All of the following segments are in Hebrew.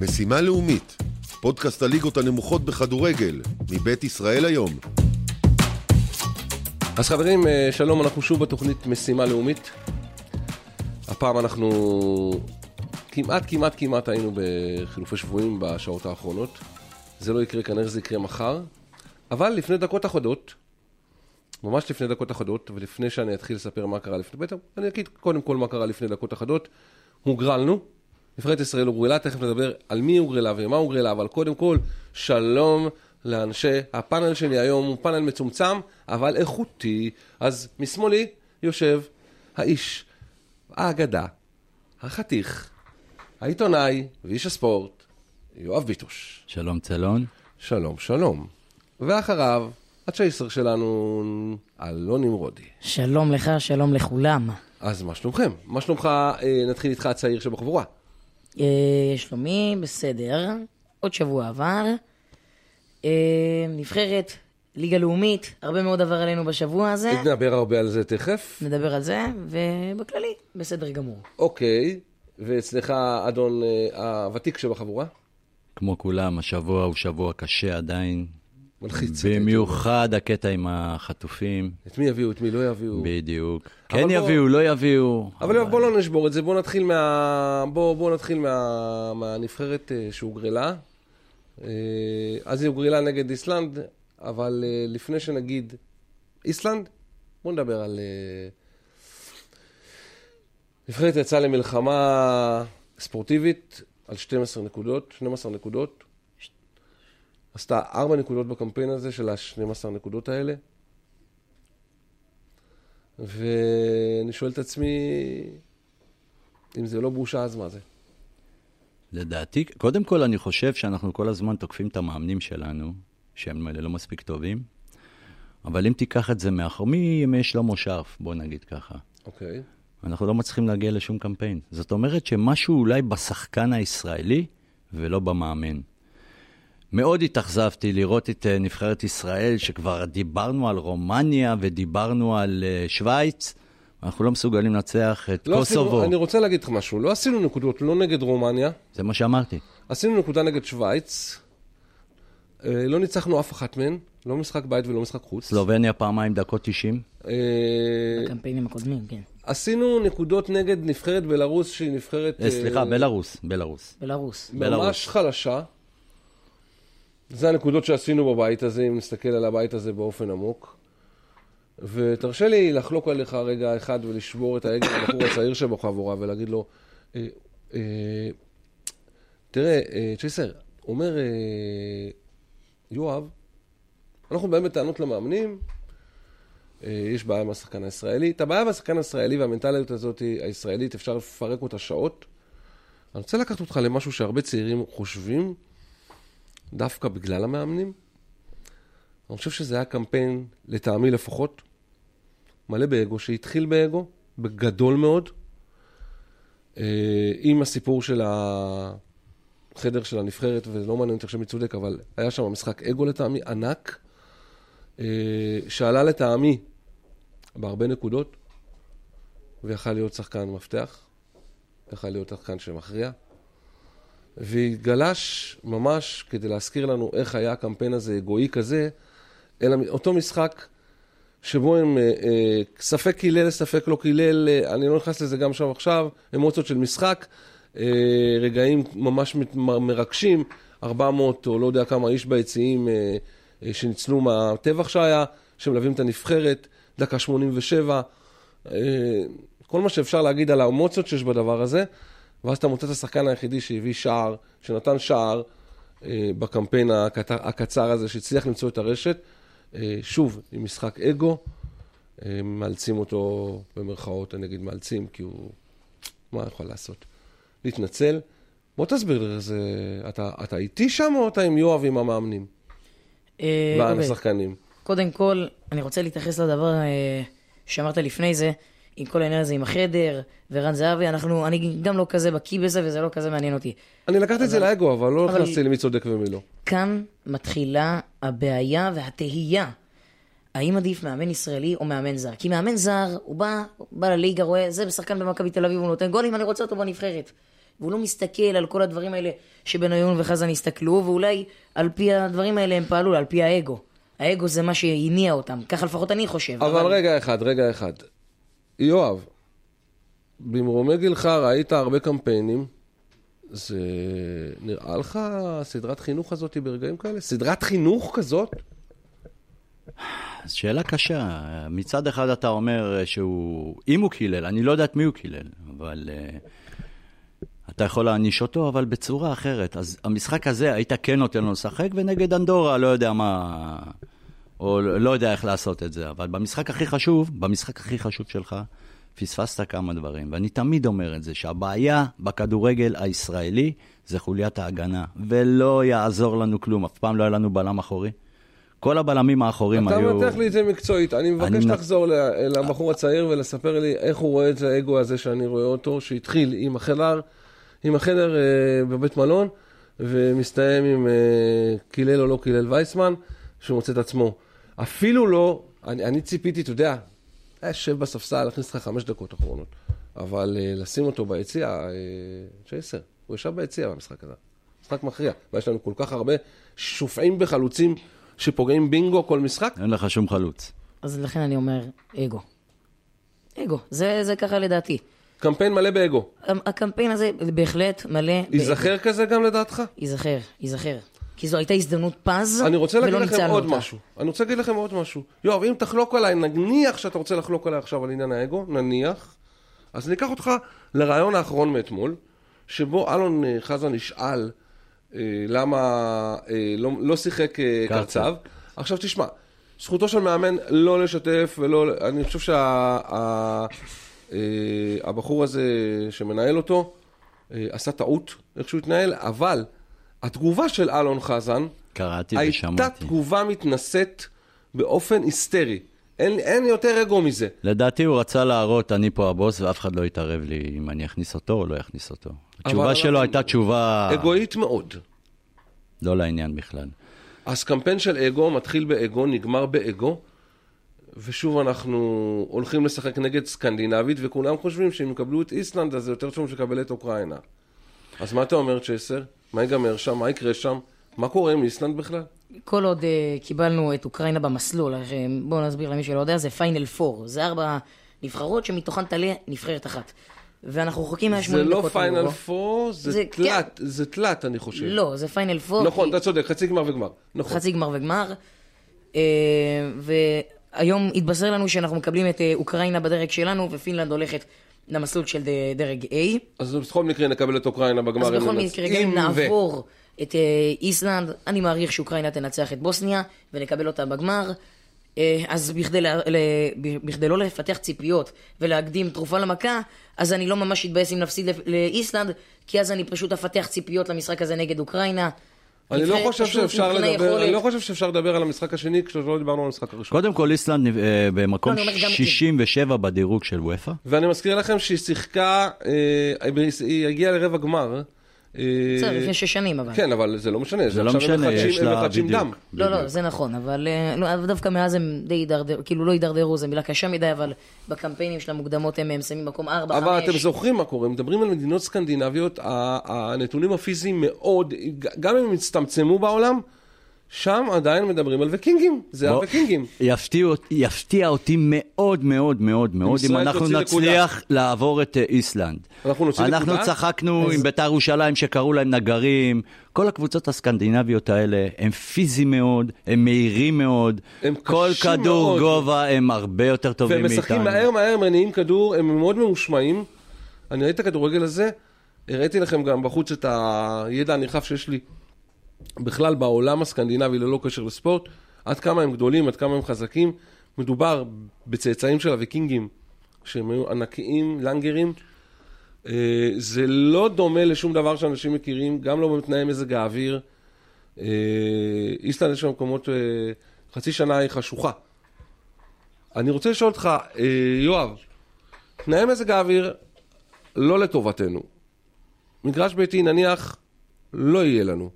משימה לאומית, פודקאסט הליגות הנמוכות בכדורגל, מבית ישראל היום. אז חברים, שלום, אנחנו שוב בתוכנית משימה לאומית. הפעם אנחנו כמעט היינו בחילופי שבועים בשעות האחרונות. זה לא יקרה, כנראה זה יקרה מחר. אבל לפני דקות אחדות, ממש לפני דקות אחדות, ולפני שאני אתחיל לספר מה קרה לפני, בעצם אני אגיד קודם כל מה קרה לפני דקות אחדות, הוגרלנו. נבחרת ישראל הוגרלה, תכף נדבר על מי הוגרלה ומה הוגרלה, אבל קודם כל, שלום לאנשי, הפאנל שלי היום הוא פאנל מצומצם, אבל איכותי, אז משמאלי יושב האיש, האגדה, החתיך, העיתונאי ואיש הספורט, יואב ביטוש. שלום צאלון. שלום שלום. ואחריו, הצ'ייסר שלנו, אלון נמרודי. שלום לך, שלום לכולם. אז מה שלומכם? מה שלומך, נתחיל איתך הצעיר שבחבורה. שלומי, בסדר. עוד שבוע עבר. נבחרת, ליגה לאומית, הרבה מאוד עבר עלינו בשבוע הזה. נדבר הרבה על זה תכף. נדבר על זה, ובכללי, בסדר גמור. אוקיי, ואצלך אדון הוותיק שבחבורה? כמו כולם, השבוע הוא שבוע קשה עדיין. במיוחד הקטע עם החטופים. את מי יביאו, את מי לא יביאו. בדיוק. כן יביאו, לא יביאו. אבל בוא לא נשבור את זה, בוא נתחיל מהנבחרת שהוגרלה. אז היא הוגרלה נגד איסלנד, אבל לפני שנגיד איסלנד, בוא נדבר על... נבחרת יצאה למלחמה ספורטיבית על 12 נקודות. עשתה 4 נקודות בקמפיין הזה של ה-12 נקודות האלה. ואני שואל את עצמי, אם זה לא בושה, אז מה זה? לדעתי, קודם כל אני חושב שאנחנו כל הזמן תוקפים את המאמנים שלנו, שהם לא מספיק טובים, אבל אם תיקח את זה מימי שלום שרף, בוא נגיד ככה. אוקיי. אנחנו לא מצליחים להגיע לשום קמפיין. זאת אומרת שמשהו אולי בשחקן הישראלי ולא במאמן. מאוד התאכזבתי לראות את נבחרת ישראל, שכבר דיברנו על רומניה ודיברנו על שוויץ, אנחנו לא מסוגלים לנצח את קוסובו. אני רוצה להגיד לך משהו, לא עשינו נקודות, לא נגד רומניה. זה מה שאמרתי. עשינו נקודה נגד שוויץ, לא ניצחנו אף אחת מהן, לא משחק בית ולא משחק חוץ. סלובניה פעמיים דקות 90. הקמפיינים הקודמים, כן. עשינו נקודות נגד נבחרת בלרוס, שהיא נבחרת... סליחה, בלרוס. ממש חלשה. זה הנקודות שעשינו בבית הזה, אם נסתכל על הבית הזה באופן עמוק. ותרשה לי לחלוק עליך רגע אחד ולשבור את ההגל לבחור הצעיר שבחבורה ולהגיד לו, תראה, צ'ייסר, אומר יואב, אנחנו באמת טענות למאמנים, יש בעיה עם השחקן הישראלי. את הבעיה בשחקן הישראלי והמנטליות הזאת הישראלית, אפשר לפרק אותה שעות. אני רוצה לקחת אותך למשהו שהרבה צעירים חושבים, דווקא בגלל המאמנים. אני חושב שזה היה קמפיין, לטעמי לפחות, מלא באגו, שהתחיל באגו, בגדול מאוד, עם הסיפור של החדר של הנבחרת, ולא מעניין אותך שמי צודק, אבל היה שם משחק אגו לטעמי ענק, שעלה לטעמי בהרבה נקודות, ויכל להיות שחקן מפתח, ויכל להיות שחקן שמכריע, והתגלש ממש כדי להזכיר לנו איך היה הקמפיין הזה, אגואי כזה, אלא אותו משחק שבו הם ספק קילל, ספק לא קילל, אני לא נכנס לזה גם שם עכשיו, אמוציות של משחק, רגעים ממש מרגשים, 400 או לא יודע כמה איש ביציעים שניצלו מהטבח שהיה, שמלווים את הנבחרת, דקה 87, כל מה שאפשר להגיד על האמוציות שיש בדבר הזה, ואז אתה מוצא את השחקן היחידי שהביא שער, שנתן שער בקמפיין הקצר הזה, שהצליח למצוא את הרשת, שוב, עם משחק אגו, מאלצים אותו במרכאות, אני אגיד מאלצים, כי הוא, מה יכול לעשות? להתנצל. בוא תסביר, אתה איתי שם או אתה עם יואב עם המאמנים? ועם השחקנים. קודם כל, אני רוצה להתייחס לדבר שאמרת לפני זה, עם כל העניין הזה, עם החדר, ורן זהבי, אני גם לא כזה בקיא בזה, וזה לא כזה מעניין אותי. אני לקחת את זה לאגו, אבל לא נכנסתי למי צודק ומי לא. כאן מתחילה הבעיה והתהייה. האם עדיף מאמן ישראלי או מאמן זר? כי מאמן זר, הוא בא לליגה, רואה, זה בשחקן במכבי תל אביב, הוא נותן גולים, אני רוצה אותו בנבחרת. והוא לא מסתכל על כל הדברים האלה שבניון וחזן הסתכלו, ואולי על פי הדברים האלה הם פעלו, על פי האגו. האגו זה מה שהניע אותם, ככה לפחות אני חושב. אבל רגע אחד. יואב, במרומי גילך ראית הרבה קמפיינים, זה נראה לך סדרת חינוך הזאת ברגעים כאלה? סדרת חינוך כזאת? שאלה קשה. מצד אחד אתה אומר שהוא, אם הוא קילל, אני לא יודעת מי הוא קילל, אבל אתה יכול להניש אותו, אבל בצורה אחרת. אז המשחק הזה היית כן נותן לו לשחק, ונגד אנדורה לא יודע מה, או לא יודע איך לעשות את זה. אבל במשחק הכי חשוב שלך, פספסת כמה דברים, ואני תמיד אומר את זה, שהבעיה בכדורגל הישראלי זה חוליית ההגנה, ולא יעזור לנו כלום. אף פעם לא היה לנו בלם אחורי. כל הבלמים האחורים היו... אתה מתח לי את זה מקצועית. אני מבקש לחזור למחור הצעיר ולספר לי איך הוא רואה את האגו הזה שאני רואה אותו, שהתחיל עם החדר בבית מלון, ומסתיים עם קילל או לא קילל וייסמן, שמוצא את עצמו. אפילו לא, אני ציפיתי, אתה יודע, שב בספסל, להכניס לך 5 דקות אחרונות, אבל לשים אותו ביציע, שעשר, הוא ישב ביציע במשחק הזה. משחק מכריע, ויש לנו כל כך הרבה שופעים בחלוצים שפוגעים בינגו כל משחק. אין לך שום חלוץ. אז לכן אני אומר, אגו. זה ככה לדעתי. קמפיין מלא באגו. הקמפיין הזה בהחלט מלא... ייזכר כזה גם לדעתך? ייזכר. כי זו הייתה הזדמנות פז, ולא ניצלנו אותה. אני רוצה להגיד לכם עוד משהו. יואב, אם תחלוק עליי, נניח שאתה רוצה לחלוק עליי עכשיו על עניין האגו, נניח, אז ניקח אותך לרעיון האחרון מאתמול, שבו אלון חזן נשאל למה לא שיחק קרצב. עכשיו תשמע, זכותו של מאמן לא לשתף, אני חושב שהבחור הזה שמנהל אותו, עשה טעות איך שהוא התנהל, אבל... התגובה של אלון חזן הייתה תגובה מתנשאת באופן היסטרי. אין יותר אגו מזה. לדעתי הוא רצה להראות, אני פה הבוס, ואף אחד לא יתערב לי אם אני אכניס אותו או לא אכניס אותו. התשובה שלו הייתה תשובה... אגואית מאוד. לא לעניין בכלל. אז קמפיין של אגו מתחיל באגו, נגמר באגו, ושוב אנחנו הולכים לשחק נגד סקנדינבית, וכולם חושבים שאם יקבלו את איסלנד, אז זה יותר טוב שקבל את אוקראינה. אז מה אתה אומר, צ'סר? מה ייגמר שם? מה יקרה שם? מה קורה עם איסלנד בכלל? כל עוד קיבלנו את אוקראינה במסלול, בואו נסביר למי שלא יודע, זה פיינל 4. זה 4 נבחרות שמתוכן תעלה נבחרת אחת. ואנחנו רחוקים 180 דקות. זה לא פיינל 4, זה תלת, אני חושב. לא, זה פיינל 4. נכון, אתה צודק, חצי גמר וגמר. והיום התבשר לנו שאנחנו מקבלים את אוקראינה בדרג שלנו, ופינלנד הולכת... למסלול של דרג A. אז בכל מקרה נקבל את אוקראינה בגמר. אז בכל מקרה גם נעבור את איסלנד. אני מעריך שאוקראינה תנצח את בוסניה ונקבל אותה בגמר. אז בכדי לא לפתח ציפיות ולהקדים תרופה למכה, אז אני לא ממש אתבאס אם נפסיד לאיסלנד, כי אז אני פשוט אפתח ציפיות למשחק הזה נגד אוקראינה. אני לא חושב שאפשר לדבר על המשחק השני כשלא דיברנו על המשחק הראשון. קודם כל איסלנד במקום 67 בדירוג של וופא, ואני מזכיר לכם שהיא שיחקה, היא הגיעה לרבע גמר לפני 6 שנים. אבל כן, אבל זה לא משנה, יש לה דם. לא, זה נכון, אבל דווקא מאז הם די כאילו לא יידרדרו, זה מילה קשה מדי, אבל בקמפיינים של המוקדמות הם שמים מקום 4-5. אבל אתם זוכרים מה קורה, מדברים על מדינות סקנדינביות, הנתונים הפיזיים מאוד, גם אם הם הצטמצמו בעולם, שם עדיין מדברים על וקינגים, זה הווקינגים. יפתיע אותי מאוד מאוד מאוד מאוד אם אנחנו נצליח לעבור את איסלנד. אנחנו צחקנו עם בית"ר ירושלים שקראו להם נגרים, כל הקבוצות הסקנדינביות האלה הם פיזיים מאוד, הם מהירים מאוד, כל כדור גובה הם הרבה יותר טובים מאיתנו. והם משחקים מהר, מניעים כדור, הם מאוד ממושמעים. אני ראיתי את הכדורגל הזה, הראיתי לכם גם בחוץ את הידע הנרחב שיש לי בכלל בעולם הסקנדינבי ללא קשר לספורט, עד כמה הם גדולים, עד כמה הם חזקים. מדובר בצאצאים של הויקינגים, שהם היו ענקיים, לנגרים. זה לא דומה לשום דבר שאנשים מכירים, גם לא בתנאי מזג האוויר. איסלנד יש שם מקומות, חצי שנה היא חשוכה. אני רוצה לשאול אותך, יואב, תנאי מזג האוויר לא לטובתנו. מגרש ביתי נניח לא יהיה לנו.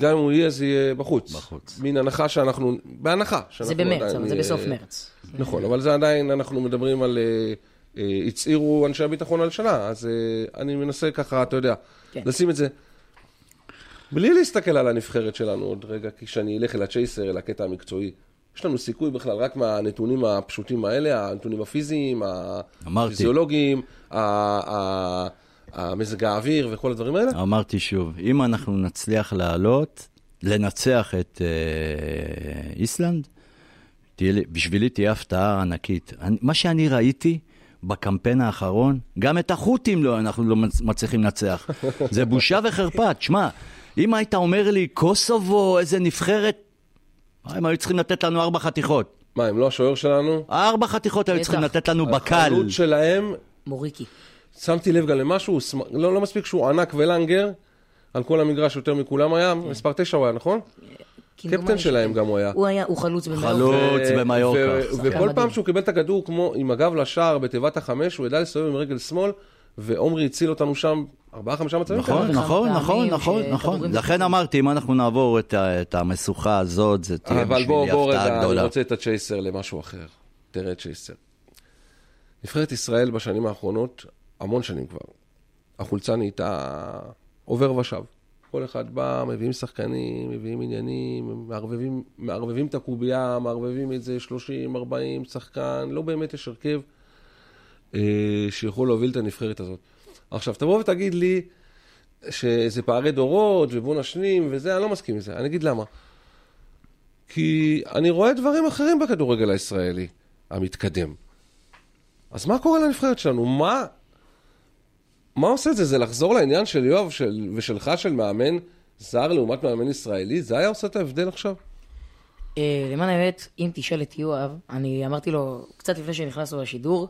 גם אם הוא יהיה, זה יהיה בחוץ. מן הנחה שאנחנו... בהנחה. זה במרץ, אבל זה בסוף מרץ. נכון, אבל זה עדיין, אנחנו מדברים על הצעירו אנשי הביטחון על שנה, אז אני מנסה ככה, אתה יודע, לשים את זה, בלי להסתכל על הנבחרת שלנו עוד רגע, כי כשאני אלך אל הצ'ייסר, אל הקטע המקצועי, יש לנו סיכוי בכלל רק מהנתונים הפשוטים האלה, הנתונים הפיזיים, הפיזיולוגיים, המזג האוויר וכל הדברים האלה. אמרתי שוב, אם אנחנו נצליח לעלות, לנצח את איסלנד, בשבילי תהיה הפתעה ענקית. מה שאני ראיתי בקמפיין האחרון, גם את החוטים אנחנו לא מצליחים לנצח. זה בושה וחרפה. תשמע, אם היית אומר לי, קוסובו, איזה נבחרת, הם היו צריכים לתת לנו 4 חתיכות. מה, הם לא השוער שלנו? 4 חתיכות היו צריכים לתת לנו בקל. החלוץ שלהם... מוריקי. שמתי לב גם למשהו, לא מספיק שהוא ענק ולנגר, על כל המגרש יותר מכולם היה, מספר 9 הוא היה, נכון? קפטן שלהם גם הוא היה. הוא חלוץ במיורקה. וכל פעם שהוא קיבל את הכדור, כמו עם הגב לשער בתיבת 5, הוא ידע לסובב עם רגל שמאל, ועומרי הציל אותנו שם 4-5 מצבים. נכון. לכן אמרתי, אם אנחנו נעבור את המשוכה הזאת, זה תהיה בשבילי הפתעה גדולה. אני רוצה את הצ'ייסר למשהו אחר. תראה את צ'ייסר. נבחרת ישראל בשנים האחרונות, המון שנים כבר, החולצה נהייתה עובר ושב. כל אחד בא, מביאים שחקנים, מביאים עניינים, מערבבים את הקוביה, מערבבים את זה 30-40 שחקן, לא באמת יש הרכב שיכול להוביל את הנבחרת הזאת. עכשיו, תבוא ותגיד לי שזה פערי דורות ובוא נשנים וזה, אני לא מסכים עם זה. אני אגיד למה. כי אני רואה דברים אחרים בכדורגל הישראלי המתקדם. אז מה קורה לנבחרת שלנו? מה עושה את זה? זה לחזור לעניין של יואב ושלך של מאמן זר לעומת מאמן ישראלי? זה היה עושה את ההבדל עכשיו? למען האמת, אם תשאל את יואב, אני אמרתי לו קצת לפני שנכנסנו לשידור,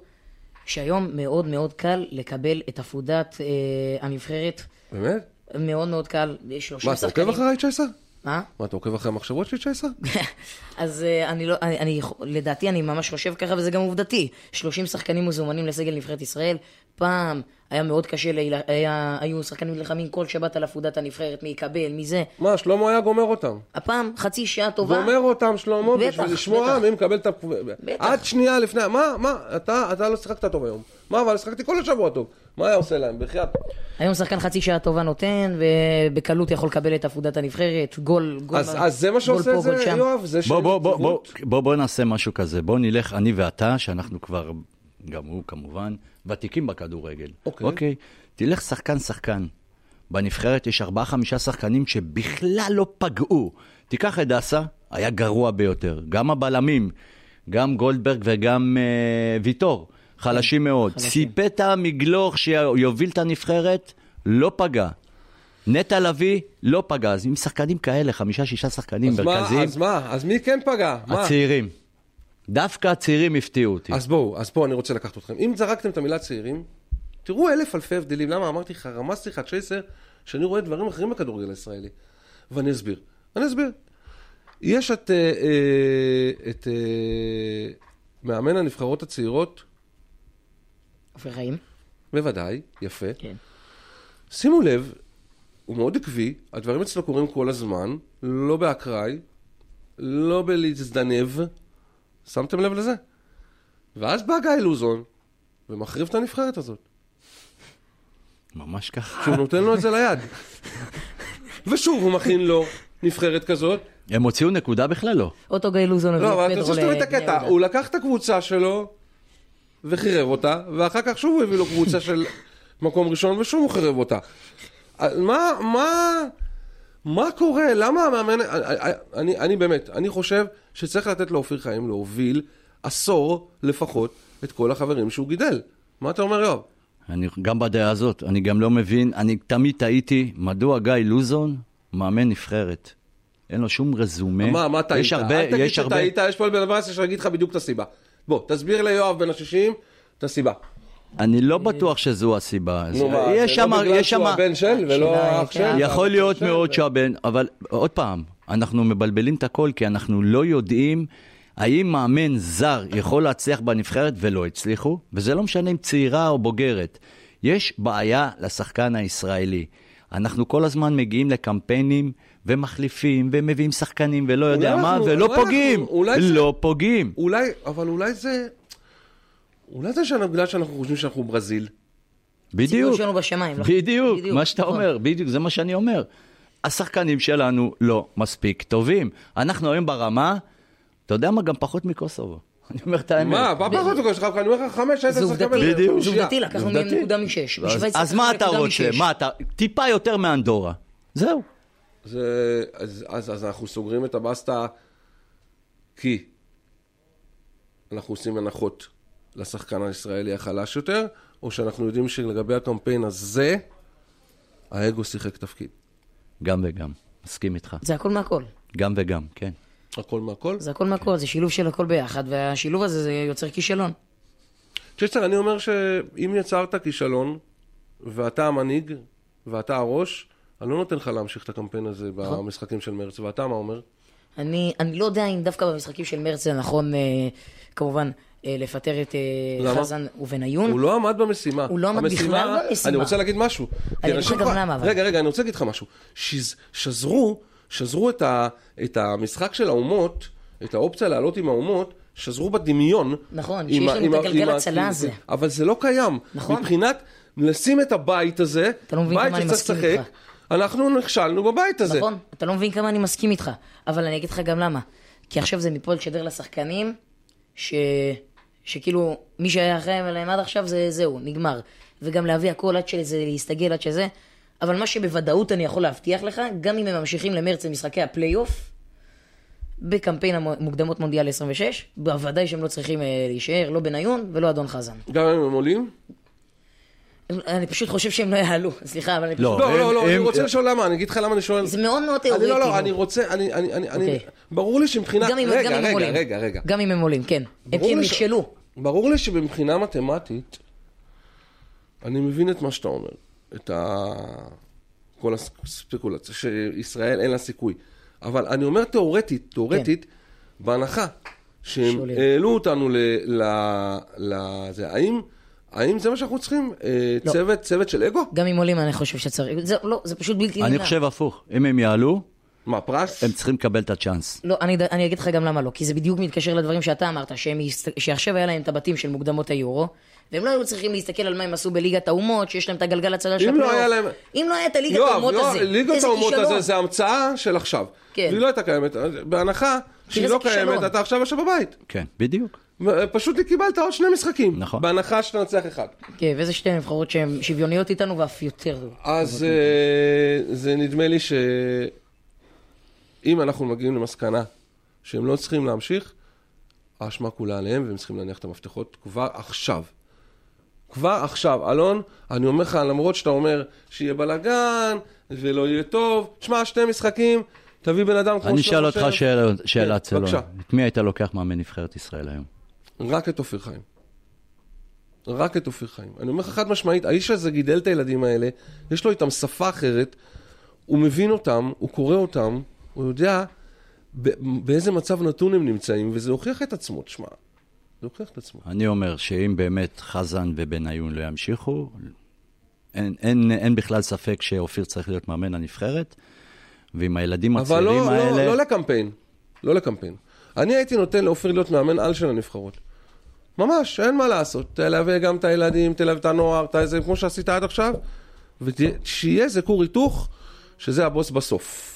שהיום מאוד מאוד קל לקבל את עפודת הנבחרת. באמת? מאוד מאוד קל. מה, אתה עוקב אחרי צ'ייסר? מה? מה, אתה עוקב אחרי המחשבות של צ'ייסר? אז לדעתי אני ממש חושב ככה, וזה גם עובדתי. 30 שחקנים מוזומנים לסגל נבחרת ישראל. פעם היה מאוד קשה, היו שחקנים מלחמים כל שבת על עפודת הנבחרת, מי יקבל, מי זה. מה, שלמה היה גומר אותם. הפעם, חצי שעה טובה. גומר אותם, שלמה, בשביל לשמוע, מי מקבל את הפודת. עד שנייה לפני, מה, אתה לא שחקת טוב היום. מה, אבל שחקתי כל השבוע טוב. מה היה עושה להם, בחייאת? היום שחקן חצי שעה טובה נותן, ובקלות יכול לקבל את עפודת הנבחרת, גול, גול. אז זה מה שעושה את זה, יואב? בוא נעשה משהו כזה. בוא נלך, אני ואתה, שאנחנו כבר... גם הוא כמובן, ותיקים בכדורגל. אוקיי. תלך שחקן. בנבחרת יש 4-5 שחקנים שבכלל לא פגעו. תיקח את דסה, היה גרוע ביותר. גם הבלמים, גם גולדברג וגם ויטור. חלשים מאוד. ציפית מגלוך שיוביל את הנבחרת, לא פגע. נטע לוי לא פגע. אז עם שחקנים כאלה, 5-6 שחקנים מרכזיים. אז מי כן פגע? הצעירים. דווקא הצעירים הפתיעו אותי. אז בואו, אני רוצה לקחת אתכם. אם זרקתם את המילה צעירים, תראו 1,000 הבדלים. למה? אמרתי לך, רמזתי לך צ'ייסר, שאני רואה דברים אחרים בכדורגל הישראלי. ואני אסביר. יש את מאמן הנבחרות הצעירות. אופיר חיים. בוודאי, יפה. כן. שימו לב, הוא מאוד עקבי, הדברים אצלו קורים כל הזמן, לא באקראי, לא בלהזדנב, שמתם לב לזה? ואז בא גיא לוזון, ומחריב את הנבחרת הזאת. ממש ככה. שהוא נותן לו את זה ליד. ושוב הוא מכין לו נבחרת כזאת. הם הוציאו נקודה בכלל לא. אותו גיא לוזון. לא, אבל אתה רוצה שתראו את הקטע. הוא לקח את הקבוצה שלו, וחירב אותה, ואחר כך שוב הוא הביא לו קבוצה של מקום ראשון, ושוב הוא חירב אותה. מה קורה? למה המאמן... אני באמת, אני חושב שצריך לתת לאופיר חיים להוביל עשור לפחות את כל החברים שהוא גידל. מה אתה אומר, יואב? אני גם בדעה הזאת, אני גם לא מבין, אני תמיד טעיתי, מדוע גיא לוזון מאמן נבחרת. אין לו שום רזומה. מה טעית? אל תגיד שטעית, יש פה בן 14 שרגיד לך בדיוק את הסיבה. בוא, תסביר ליואב בן ה-60 את הסיבה. אני לא בטוח שזו הסיבה. יש שם... יש שם... הבן של ולא האח של. יכול להיות מאוד שהבן, אבל עוד פעם, אנחנו מבלבלים את הכל, כי אנחנו לא יודעים האם מאמן זר יכול להצליח בנבחרת ולא הצליחו, וזה לא משנה אם צעירה או בוגרת. יש בעיה לשחקן הישראלי. אנחנו כל הזמן מגיעים לקמפיינים ומחליפים ומביאים שחקנים ולא יודע מה, ולא פוגעים. לא פוגעים. אבל אולי זה... אולי זה בגלל שאנחנו חושבים שאנחנו ברזיל. בדיוק. סיפור שלנו בשמיים. בדיוק, מה שאתה אומר, בדיוק, זה מה שאני אומר. השחקנים שלנו לא מספיק טובים. אנחנו היום ברמה, אתה יודע מה, גם פחות מקוסובו. אני אומר את האמת. מה, פעם פחות מקוסובו, אני אומר לך 5-10 שחקנים. בדיוק. זה עובדתי, לקחנו נקודה משש. אז מה אתה רוצה? טיפה יותר מאנדורה. זהו. אז אנחנו סוגרים את הבסטה, כי אנחנו עושים הנחות לשחקן הישראלי החלש יותר, או שאנחנו יודעים שלגבי הקמפיין הזה, האגו שיחק תפקיד. גם וגם, מסכים איתך. זה הכל מהכל. גם וגם, כן. הכל מהכל? זה הכל מהכל, זה שילוב של הכל ביחד, והשילוב הזה זה יוצר כישלון. תשאר, אני אומר שאם יצרת כישלון, ואתה המנהיג, ואתה הראש, אני לא נותן לך להמשיך את הקמפיין הזה במשחקים של מרץ, ואתה מה אומר? אני לא יודע אם דווקא במשחקים של מרץ זה נכון, כמובן, לפטר את חזן ובניון. הוא לא עמד במשימה. הוא לא עמד בכלל במשימה. אני רוצה להגיד משהו. רגע, אני רוצה להגיד לך משהו. שזרו את המשחק של האומות, את האופציה לעלות עם האומות, שזרו בדמיון. נכון, שיש לנו את הגלגל הצלה הזה. אבל זה לא קיים. מבחינת לשים את הבית הזה, בית שצריך לשחק, אנחנו נכשלנו בבית הזה. נכון, אתה לא מבין כמה אני מסכים איתך. אבל אני אגיד לך גם למה. כי עכשיו זה מפה לשדר לשחקנים, שכאילו מי שהיה אחריהם עליהם עד עכשיו זהו, נגמר. וגם להביא הכל עד שזה, להסתגל עד שזה. אבל מה שבוודאות אני יכול להבטיח לך, גם אם הם ממשיכים למרץ למשחקי הפלי אוף, בקמפיין המוקדמות מונדיאל 26, בוודאי שהם לא צריכים להישאר, לא בניון ולא אדון חזן. גם אם הם עולים? אני פשוט חושב שהם לא יעלו, סליחה, אבל אני פשוט... לא, אני רוצה לשאול למה, אני אגיד לך למה אני שואל... זה מאוד מאוד תיאורטי. לא, אני רוצה, אני... ברור לי שמבחינה... רגע. גם אם הם עולים, כן. הם כי הם נכשלו. ברור לי שבמבחינה מתמטית, אני מבין את מה שאתה אומר, את כל הספקולציה, שישראל אין לה סיכוי. אבל אני אומר תיאורטית, בהנחה, שהם העלו אותנו לזה, האם זה מה שאנחנו צריכים? צוות של אגו? גם אם עולים אני חושב שצריך. לא, זה פשוט בלתי נמנע. אני חושב הפוך. אם הם יעלו, מה, פרס? הם צריכים לקבל את הצ'אנס. לא, אני אגיד לך גם למה לא, כי זה בדיוק מתקשר לדברים שאתה אמרת, שעכשיו היה להם את הבתים של מוקדמות היורו, והם לא היו צריכים להסתכל על מה הם עשו בליגת האומות, שיש להם את הגלגל הצדה של הפלייאוף. אם לא היה את הליגת האומות הזה, ליגת האומות הזה זה המצאה של עכשיו. והיא לא הייתה קיימת. בהנחה שהיא לא קיימת, אתה עכשיו בבית. כן, בדיוק. פשוט קיבלת עוד שני משחקים, בהנחה שתנצח אחד. כן, וזה שתי נבחרות שהן שוויוניות איתנו ואף יותר. אז זה נדמה לי שאם אנחנו מגיעים למסקנה שהם לא צריכים להמשיך, האשמה כולה עליהם והם צריכים להניח את המפתחות כבר עכשיו. כבר עכשיו, אלון, אני אומר לך, למרות שאתה אומר שיהיה בלגן ולא יהיה טוב, תשמע, שני משחקים, תביא בן אדם... אני שאל אותך שאלה צלון. את מי היית לוקח מאמן נבחרת ישראל היום? רק את אופיר חיים. רק את אופיר חיים. אני אומר לך חד משמעית, האיש הזה גידל את הילדים האלה, יש לו איתם שפה אחרת, הוא מבין אותם, הוא קורא אותם, הוא יודע באיזה מצב נתון הם נמצאים, וזה הוכיח את עצמו, תשמע. זה הוכיח את עצמו. אני אומר שאם באמת חזן ובניון לא ימשיכו, אין בכלל ספק שאופיר צריך להיות מאמן הנבחרת, ועם הילדים הצעירים האלה... אבל לא לקמפיין. לא לקמפיין. אני הייתי נותן לאופיר להיות מאמן על של הנבחרות. ממש, אין מה לעשות. תלווה גם את הילדים, תלווה את הנוער, כמו שעשית עד עכשיו, ושיהיה זה קור היתוך, שזה הבוס בסוף.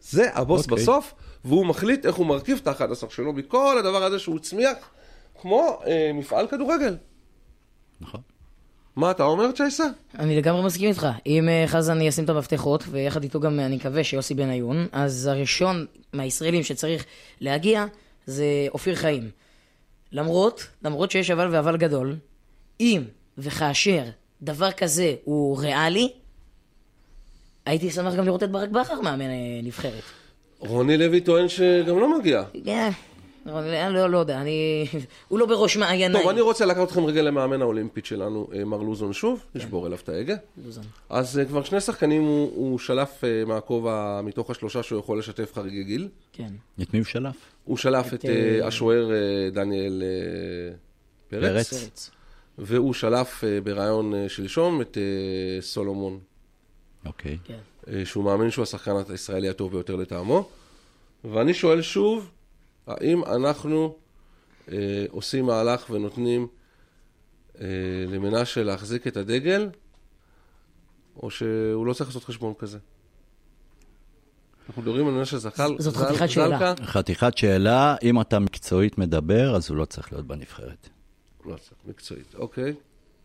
זה הבוס בסוף, והוא מחליט איך הוא מרכיב את ה-11 שלו, בכל הדבר הזה שהוא צמיח, כמו מפעל כדורגל. נכון. מה אתה אומר, צ'ייסה? אני לגמרי מסכים איתך. אם חזן ישים את המפתחות, ויחד איתו גם אני מקווה שיוסי בניון, אז הראשון מהישראלים שצריך להגיע, זה אופיר חיים. למרות שיש אבל ואבל גדול, אם וכאשר דבר כזה הוא ריאלי, הייתי שמח גם לראות את ברק בכר מאמן נבחרת. רוני לוי טוען שגם לא מגיע. כן. לא יודע, הוא לא בראש מעייני. טוב, אני רוצה לקחת אתכם רגע למאמן האולימפית שלנו, מר לוזון שוב, נשבור אליו את ההגה. לוזון. אז כבר שני שחקנים הוא שלף מהכובע מתוך השלושה שהוא יכול לשתף חריגי גיל. כן. את מי הוא שלף? הוא שלף את השוער דניאל פרץ. והוא שלף ברעיון שלשום את סולומון. אוקיי. שהוא מאמין שהוא השחקן הישראלי הטוב ביותר לטעמו. ואני שואל שוב, האם אנחנו עושים מהלך ונותנים למנשה להחזיק את הדגל, או שהוא לא צריך לעשות חשבון כזה. אנחנו מדברים על מנשה זחל. זאת חתיכת שאלה. חתיכת שאלה, אם אתה מקצועית מדבר, אז הוא לא צריך להיות בנבחרת. לא צריך, מקצועית, אוקיי.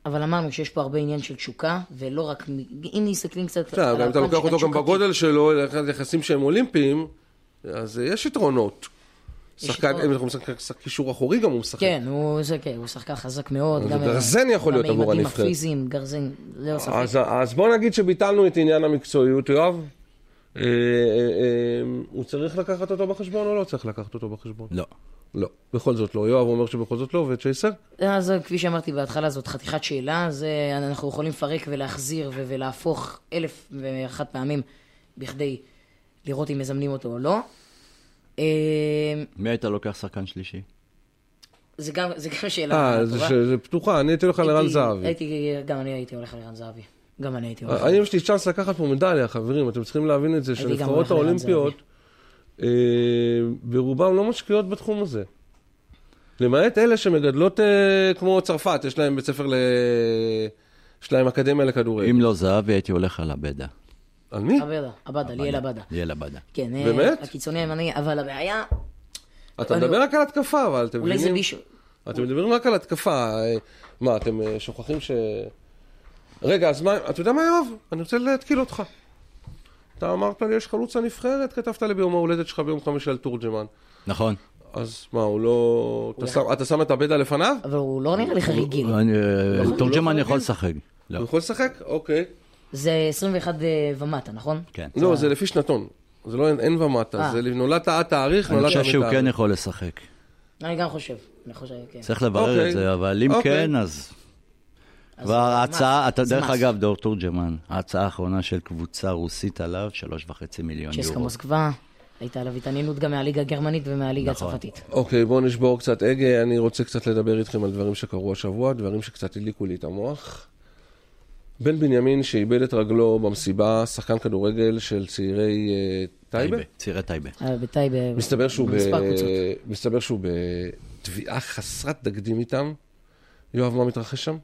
אבל אמרנו שיש פה הרבה עניין של תשוקה, ולא רק, אם נסתכלים קצת... אם אתה לוקח אותו גם בגודל שלו, ליחסים שהם אולימפיים, אז יש יתרונות. הוא משחק קישור אחורי גם, הוא משחק. כן, הוא שחקן חזק מאוד. גרזן יכול להיות עבור הנבחרת. גרזן, לא ספק. אז בוא נגיד שביטלנו את עניין המקצועיות, יואב. הוא צריך לקחת אותו בחשבון או לא צריך לקחת אותו בחשבון? לא. לא, בכל זאת לא. יואב אומר שבכל זאת לא, וצ'ייסר? אז כפי שאמרתי בהתחלה, זאת חתיכת שאלה, זה אנחנו יכולים לפרק ולהחזיר ולהפוך 1,001 פעמים בכדי לראות אם מזמנים אותו או לא. מי היית לוקח שחקן שלישי? זה גם שאלה. זה פתוחה, אני הייתי הולך על ערן זהבי. גם אני הייתי הולך על ערן זהבי. גם אני הייתי הולך. אני משתי צ'אנס לקחת פה מדליה, חברים, אתם צריכים להבין את זה, שלבחרות האולימפיות... ברובם לא משקיעות בתחום הזה, למעט אלה שמגדלות כמו צרפת, יש להם בית ספר, יש להם אקדמיה לכדורגל. אם לא זהבי הייתי הולך על הבדה. על מי? הבדה, ליאל הבדה. כן, הקיצוני הימני. אבל הבעיה, אתה מדבר רק על התקפה, אבל אתם מבינים, אתם מדברים רק על התקפה, מה אתם שוכחים ש... רגע, אז מה, אתה יודע מה יואב? אני רוצה להתקיל אותך. אתה אמרת לי, יש חלוצה נבחרת, כתבת לי ביום ההולדת שלך ביום 5 על תורג'מן. נכון. אז מה, הוא לא... אתה שם את הבדע לפניו? אבל הוא לא נראה לי חריגי. תורג'מן יכול לשחק. הוא יכול לשחק? אוקיי. זה 21 ומטה, נכון? כן. לא, זה לפי שנתון. זה לא אין ומטה. זה נולדת התאריך, נולדת המתאריך. אני חושב שהוא כן יכול לשחק. אני גם חושב. צריך לברר את זה, אבל אם כן, אז... וההצעה, אתה דרך אגב, דור תורג'מן, ההצעה האחרונה של קבוצה רוסית עליו, 3.5 מיליון יורו. צ'סקה מוסקבה, הייתה עליו התעניינות גם מהליגה הגרמנית ומהליגה הצרפתית. אוקיי, בואו נשבור קצת הגה, אני רוצה קצת לדבר איתכם על דברים שקרו השבוע, דברים שקצת הליקו לי את המוח. בן בנימין שאיבד את רגלו במסיבה, שחקן כדורגל של צעירי טייבה. צעירי טייבה. בטייבה. מסתבר שהוא בתביעה חסרת תקדים איתם. יואב, מה מתרחש שם?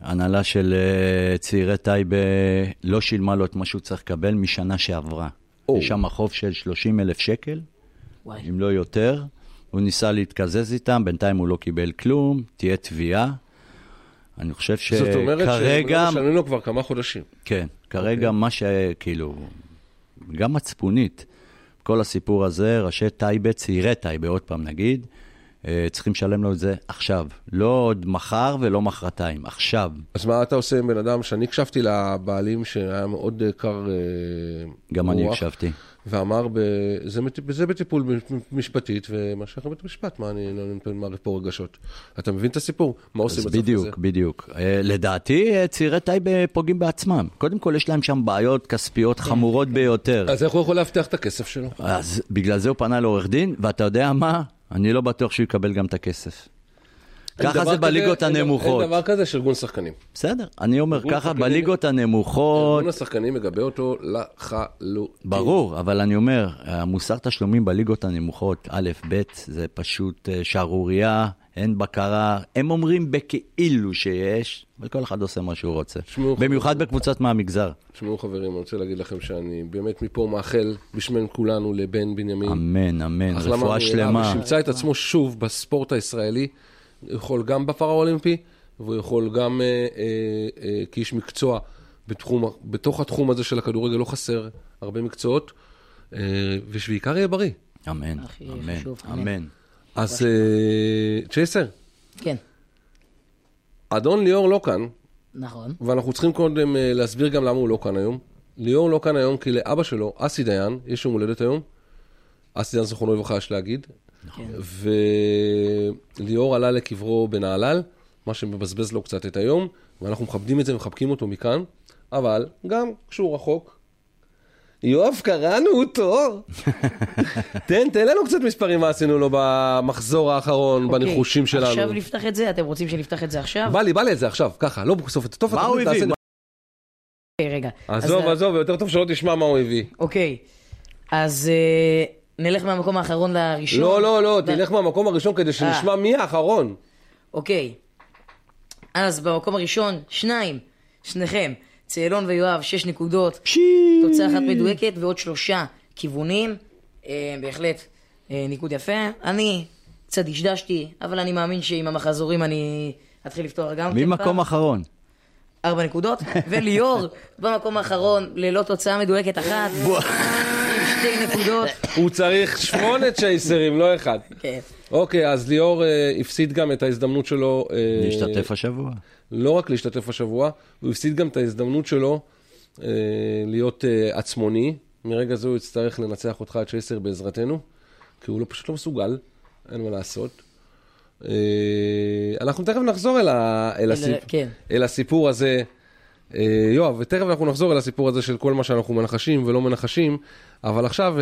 הנהלה של צעירי טייבה לא שילמה לו את מה שהוא צריך לקבל משנה שעברה. יש שם חוב של 30,000 שקל, אם לא יותר. הוא ניסה להתקזז איתם, בינתיים הוא לא קיבל כלום, תהיה תביעה. אני חושב שכרגע... זאת אומרת ששלמים לו כבר כמה חודשים. כן, כרגע מה שכאילו, גם מצפונית, כל הסיפור הזה, ראשי טייבה, צעירי טייבה, עוד פעם נגיד, צריכים לשלם לו את זה עכשיו. לא עוד מחר ולא מחרתיים. עכשיו. אז מה אתה עושה עם בן אדם שאני הקשבתי לבעלים שהיה מאוד קר גם אני הקשבתי. ואמר, זה בטיפול משפטית ומה שייך לבית משפט. מה אני מערב פה רגשות? אתה מבין את הסיפור? מה עושים בצד הזה? בדיוק, בדיוק. לדעתי, צעירי טייבה פוגעים בעצמם. קודם כל, יש להם שם בעיות כספיות חמורות ביותר. אז איך הוא יכול להבטיח את הכסף שלו? אז בגלל זה הוא פנה לעורך דין, ואתה יודע מה? אני לא בטוח שהוא יקבל גם את הכסף. ככה זה בליגות הנמוכות. אין דבר כזה של ארגון שחקנים. בסדר, אני אומר ככה, בליגות הנמוכות... ארגון השחקנים מגבה אותו לחלוטין. ברור, אבל אני אומר, המוסר תשלומים בליגות הנמוכות, א', ב', זה פשוט שערורייה, אין בקרה, הם אומרים בכאילו שיש, אבל כל אחד עושה מה שהוא רוצה. במיוחד בקבוצת מהמגזר. שמעו חברים, אני רוצה להגיד לכם שאני באמת מפה מאחל בשמן כולנו לבן בנימין. אמן, אמן, רפואה שלמה. שימצא את עצמו שוב בספורט הישראלי, הוא יכול גם בפרה אולימפי, והוא יכול גם כאיש מקצוע בתוך התחום הזה של הכדורגל, לא חסר הרבה מקצועות, ושבעיקר יהיה בריא. אמן, אמן, אמן. אז צ'ייסר. כן. אדון ליאור לא כאן. נכון. ואנחנו צריכים קודם להסביר גם למה הוא לא כאן היום. ליאור לא כאן היום כי לאבא שלו, אסי דיין, יש יום הולדת היום. אסי דיין זכרונו לברכה יש להגיד. נכון. וליאור עלה לקברו בנהלל, מה שמבזבז לו קצת את היום, ואנחנו מכבדים את זה ומחבקים אותו מכאן. אבל גם כשהוא רחוק, יואב, קראנו אותו. תן לנו קצת מספרים מה עשינו לו במחזור האחרון, בניחושים שלנו. עכשיו נפתח את זה, אתם רוצים שנפתח את זה עכשיו? בא לי את זה עכשיו, ככה, לא בסוף. מה הוא הביא? רגע. עזוב, יותר טוב שלא תשמע מה הוא הביא. אוקיי, אז נלך מהמקום האחרון לראשון? לא, לא, לא, תלך מהמקום הראשון כדי שנשמע מי האחרון. אוקיי. אז במקום הראשון, שניכם, צאלון ויואב, 6 נקודות, תוצאה אחת מדויקת ועוד 3 כיוונים, בהחלט ניקוד יפה. אני קצת השדשתי, אבל אני מאמין שעם המחזורים אני אתחיל לפתוח גם. ממקום אחרון? 4 נקודות, וליאור במקום האחרון, ללא תוצאה מדויקת אחת. 2 נקודות. הוא צריך 8 צ'ייסרים, לא 1. כן. אוקיי, אז ליאור הפסיד גם את ההזדמנות שלו... להשתתף השבוע. לא רק להשתתף השבוע, הוא הפסיד גם את ההזדמנות שלו להיות עצמוני. מרגע זה הוא יצטרך לנצח אותך עד 16 בעזרתנו, כי הוא פשוט לא מסוגל, אין מה לעשות. אנחנו תכף נחזור אל הסיפור הזה... יואב, ותכף אנחנו נחזור אל הסיפור הזה של כל מה שאנחנו מנחשים ולא מנחשים, אבל עכשיו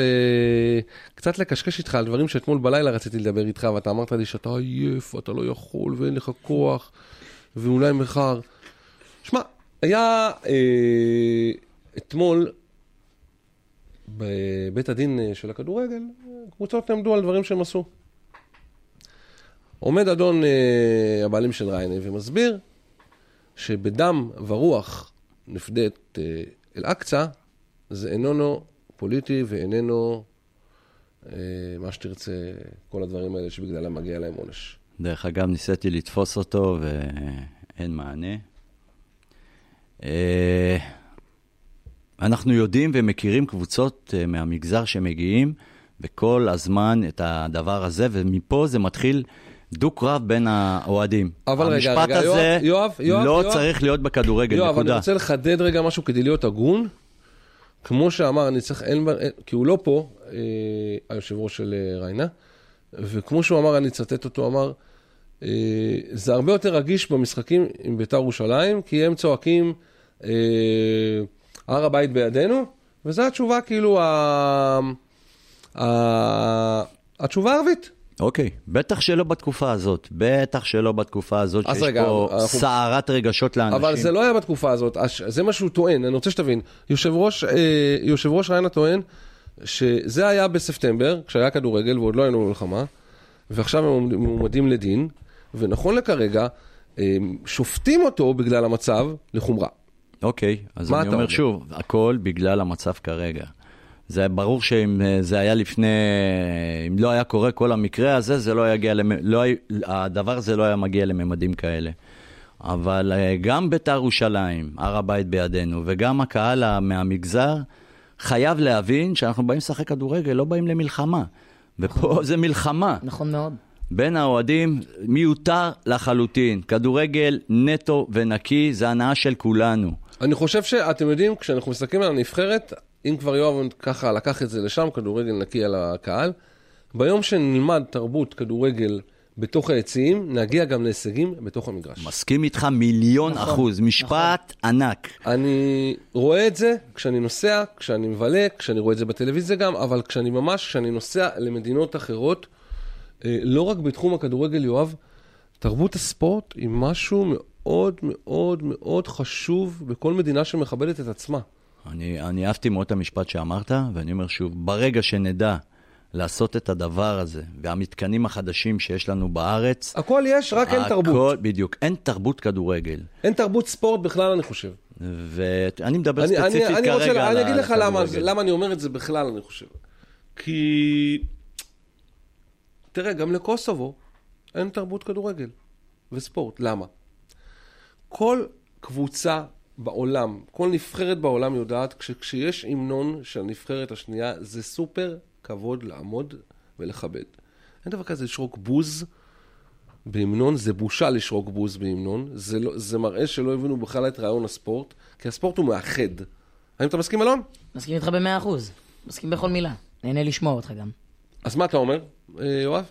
קצת לקשקש איתך על דברים שאתמול בלילה רציתי לדבר איתך, ואתה אמרת לי שאתה עייף, אתה לא יכול ואין לך כוח ואולי מחר. שמע, היה אתמול בבית הדין של הכדורגל קבוצות נעמדו על דברים שהם עשו. עומד אדון הבעלים של ריינה ומסביר שבדם ורוח נפדת אל-אקצה, זה איננו פוליטי ואיננו מה שתרצה, כל הדברים האלה שבגללה מגיע להם עונש. דרך אגב, ניסיתי לתפוס אותו ואין מענה. אנחנו יודעים ומכירים קבוצות מהמגזר שמגיעים, וכל הזמן את הדבר הזה, ומפה זה מתחיל... דו-קרב בין האוהדים. אבל המשפט רגע, הזה יואב, לא יואב. צריך להיות בכדורגל, יואב, נקודה. יואב, אני רוצה לחדד רגע משהו כדי להיות הגון. כמו שאמר, אני צריך, כי הוא לא פה, היושב ראש של ריינה, וכמו שהוא אמר, אני צטט אותו, אמר, זה הרבה יותר רגיש במשחקים עם בית"ר ירושלים, כי הם צועקים, הר הבית בידינו, וזו התשובה כאילו, התשובה הערבית. אוקיי, בטח שלא בתקופה הזאת, שיש רגע, פה סערת רגשות לאנשים. אבל זה לא היה בתקופה הזאת, זה מה שהוא טוען, אני רוצה שתבין, יושב ראש ריינה טוען שזה היה בספטמבר, כשהיה כדורגל ועוד לא היינו מלחמה, ועכשיו הם מועמדים לדין, ונכון לכרגע, שופטים אותו בגלל המצב לחומרה. אוקיי, אז אני אומר שוב, הכל בגלל המצב כרגע. זה ברור שאם זה היה לפני, אם לא היה קורה כל המקרה הזה, זה לא יגיע, הדבר הזה לא היה מגיע לממדים כאלה. אבל גם בית"ר ירושלים, הר הבית בידינו, וגם הקהל מהמגזר, חייב להבין שאנחנו באים לשחק כדורגל, לא באים למלחמה. ופה זה מלחמה. נכון מאוד. בין האוהדים, מיותר לחלוטין. כדורגל נטו ונקי, זה הנאה של כולנו. אני חושב שאתם יודעים, כשאנחנו מסתכלים על הנבחרת, אם כבר יואב ככה לקח את זה לשם, כדורגל נקי על הקהל, ביום שנלמד תרבות כדורגל בתוך העצים, נגיע גם להישגים בתוך המגרש. מסכים איתך 1,000,000%, משפט ענק. אני רואה את זה כשאני נוסע, כשאני מבלה, כשאני רואה את זה בטלוויזיה גם, אבל כשאני נוסע למדינות אחרות, לא רק בתחום הכדורגל יואב, תרבות הספורט היא משהו מאוד מאוד מאוד חשוב בכל מדינה שמכבדת את עצמה. אני אהבתי מאוד את המשפט שאמרת, ואני אומר שוב, ברגע שנדע לעשות את הדבר הזה, והמתקנים החדשים שיש לנו בארץ... הכל יש, רק אין תרבות. בדיוק, אין תרבות כדורגל. אין תרבות ספורט בכלל, אני חושב. ואני מדבר ספציפית כרגע על... אני אגיד לך למה אני אומר את זה בכלל, אני חושב. כי... תראה, גם לקוסובו אין תרבות כדורגל וספורט. למה? כל קבוצה... בעולם, כל נבחרת בעולם יודעת, כשיש אימנון של הנבחרת השנייה, זה סופר כבוד לעמוד ולכבד. אין דבר כזה לשרוק בוז באימנון, זה בושה לשרוק בוז באימנון, זה מראה שלא הבינו בכלל את רעיון הספורט, כי הספורט הוא מאחד. האם אתה מסכים, אלון? מסכים איתך ב100%, מסכים בכל מילה, נהנה לשמוע אותך גם. אז מה אתה אומר, יואב?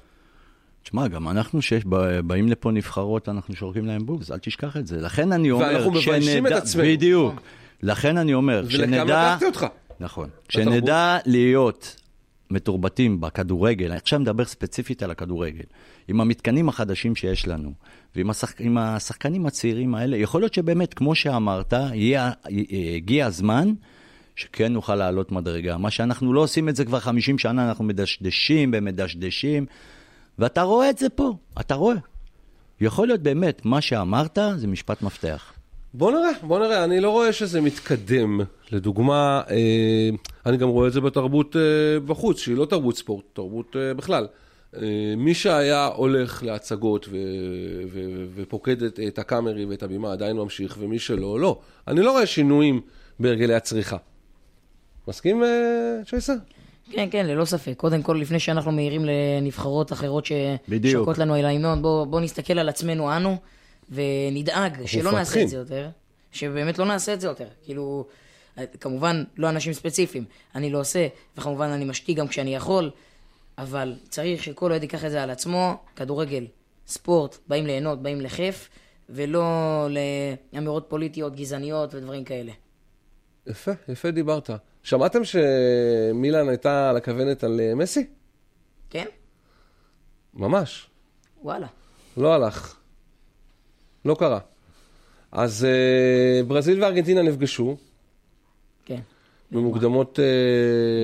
תשמע, גם אנחנו שבאים לפה נבחרות, אנחנו שורקים להם בוז, אל תשכח את זה. לכן אני אומר, ואנחנו מביישים את עצמנו. בדיוק. לכן אני אומר, ולכמה לקחתי אותך. נכון. כשנדע להיות מתורבתים בכדורגל, עכשיו מדבר ספציפית על הכדורגל, עם המתקנים החדשים שיש לנו, ועם השחקנים הצעירים האלה, יכול להיות שבאמת, כמו שאמרת, הגיע הזמן שכן נוכל לעלות מדרגה. מה שאנחנו לא עושים את זה כבר 50 שנה, אנחנו מדשדשים ומדשדשים, ואתה רואה את זה פה, אתה רואה. יכול להיות באמת, מה שאמרת זה משפט מפתח. בוא נראה, אני לא רואה שזה מתקדם. לדוגמה, אני גם רואה את זה בתרבות בחוץ, שהיא לא תרבות ספורט, תרבות בכלל. מי שהיה הולך להצגות ופוקד את הקאמרי ואת הבימה עדיין ממשיך, ומי שלא, לא. אני לא רואה שינויים בהרגלי הצריכה. מסכים, צ'ייסה? כן, כן, ללא ספק. קודם כל, לפני שאנחנו מהירים לנבחרות אחרות ששוקות לנו אליי מאוד, בוא נסתכל על עצמנו אנו, ונדאג שלא נעשה את זה יותר, שבאמת לא נעשה את זה יותר. כאילו, כמובן, לא אנשים ספציפיים. אני לא עושה, וכמובן אני משתיק גם כשאני יכול, אבל צריך שכל עוד ייקח את זה על עצמו, כדורגל, ספורט, באים ליהנות, באים לחף, ולא לאמירות פוליטיות, גזעניות ודברים כאלה. יפה, יפה דיברת. שמעתם שמילן הייתה על הכוונת על מסי? כן. ממש. וואלה. לא הלך. לא קרה. אז ברזיל וארגנטינה נפגשו. כן. במוקדמות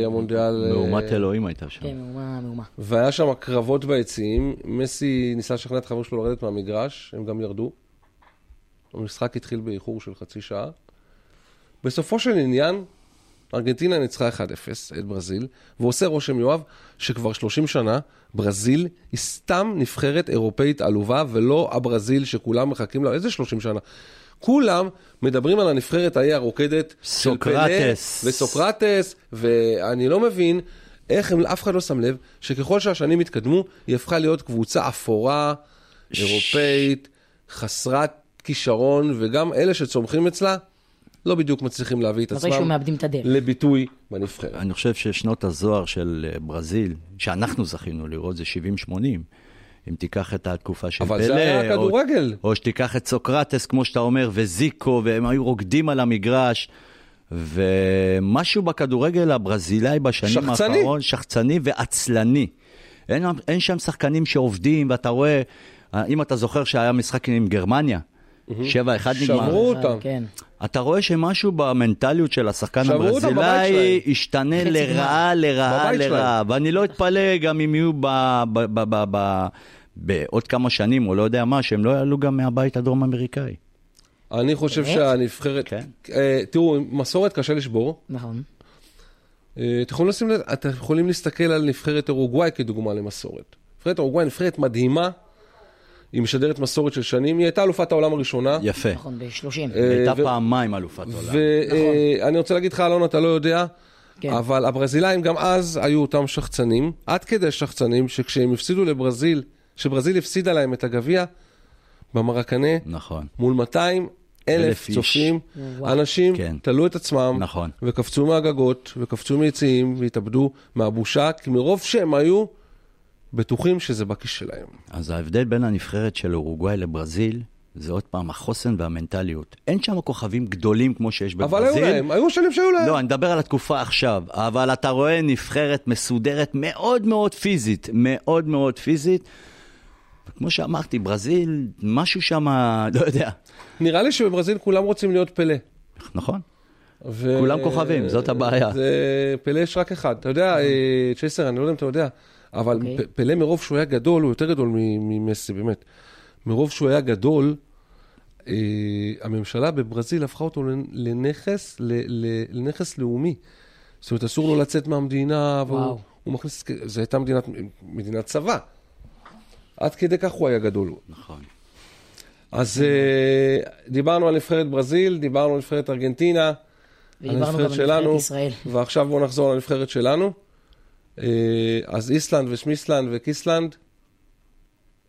המונדיאל. מאומת אלוהים הייתה שם. כן, מאומה. והיה שם קרבות ביציעים. מסי ניסה לשכנע את חבר שלו לרדת מהמגרש. הם גם ירדו. המשחק התחיל באיחור של חצי שעה. בסופו של עניין, ארגנטינה ניצחה 1-0 את ברזיל, ועושה רושם יואב שכבר 30 שנה ברזיל היא סתם נבחרת אירופאית עלובה, ולא הברזיל שכולם מחכים לה. איזה 30 שנה? כולם מדברים על הנבחרת ההיא הרוקדת של פלה וסוקרטס, ואני לא מבין איך אף אחד לא שם לב שככל שהשנים התקדמו, היא הפכה להיות קבוצה אפורה, אירופאית, חסרת כישרון, וגם אלה שצומחים אצלה, לא בדיוק מצליחים להביא את עצמם לביטוי בנבחרת. אני חושב ששנות הזוהר של ברזיל, שאנחנו זכינו לראות, זה 70-80, אם תיקח את התקופה של פלה, אבל זה היה כדורגל. או שתיקח את סוקרטס, כמו שאתה אומר, וזיקו, והם היו רוקדים על המגרש, ומשהו בכדורגל הברזילאי בשנים האחרון, שחצני ועצלני. אין שם שחקנים שעובדים, ואתה רואה, אם אתה זוכר שהיה משחק עם גרמניה, 7-1 נגמר. שברו אותם. אתה רואה שמשהו במנטליות של השחקן הברזילאי השתנה לרעה, ואני לא אתפלא גם אם יהיו בעוד כמה שנים, או לא יודע מה, שהם לא יעלו גם מהבית הדרום אמריקאי. אני חושב שהנבחרת, תראו, מסורת קשה לשבור. נכון. אתם יכולים להסתכל על נבחרת אורוגוואי כדוגמה למסורת. נבחרת אורוגוואי נבחרת מדהימה, היא משדרת מסורת של שנים, היא הייתה אלופת העולם הראשונה. יפה. נכון, ב-30. הייתה פעמיים אלופת העולם. ואני רוצה להגיד לך, אלון, אתה לא יודע, אבל הברזילאים גם אז היו אותם שחצנים, עד כדי שחצנים, שכשהם הפסידו לברזיל, שברזיל הפסידה להם את הגביע, במרקנה, מול 200,000 צופים, אנשים תלו את עצמם, וקפצו מהגגות, וקפצו מיציעים, והתאבדו מהבושה, כי מרוב שהם היו, בטוחים שזה בקיש שלהם. אז ההבדל בין הנבחרת של אורוגוואי לברזיל, זה עוד פעם החוסן והמנטליות. אין שם כוכבים גדולים כמו שיש בברזיל. אבל היו להם, היו שנים שהיו להם. לא, אני מדבר על התקופה עכשיו, אבל אתה רואה נבחרת מסודרת מאוד מאוד פיזית, מאוד מאוד פיזית. וכמו שאמרתי, ברזיל, משהו שם, לא יודע. נראה לי שבברזיל כולם רוצים להיות פלה. נכון. כולם כוכבים, זאת הבעיה. פלה יש רק אחד. אתה יודע, צ'ייסר, אני לא יודע אם אתה יודע, אבל פלה מרוב שהוא היה גדול, הוא יותר גדול ממסי, באמת. מרוב שהוא היה גדול, הממשלה בברזיל הפכה אותו לנכס לאומי. זאת אומרת, אסור לו לצאת מהמדינה, והוא מכניס, זה הייתה מדינת צבא. עד כדי כך הוא היה גדול. נכון. אז דיברנו על נבחרת ברזיל, דיברנו על נבחרת ארגנטינה, ודיברנו גם על נבחרת ישראל. ועכשיו בואו נחזור על נבחרת שלנו. אז איסלנד ושמיסלנד וקיסלנד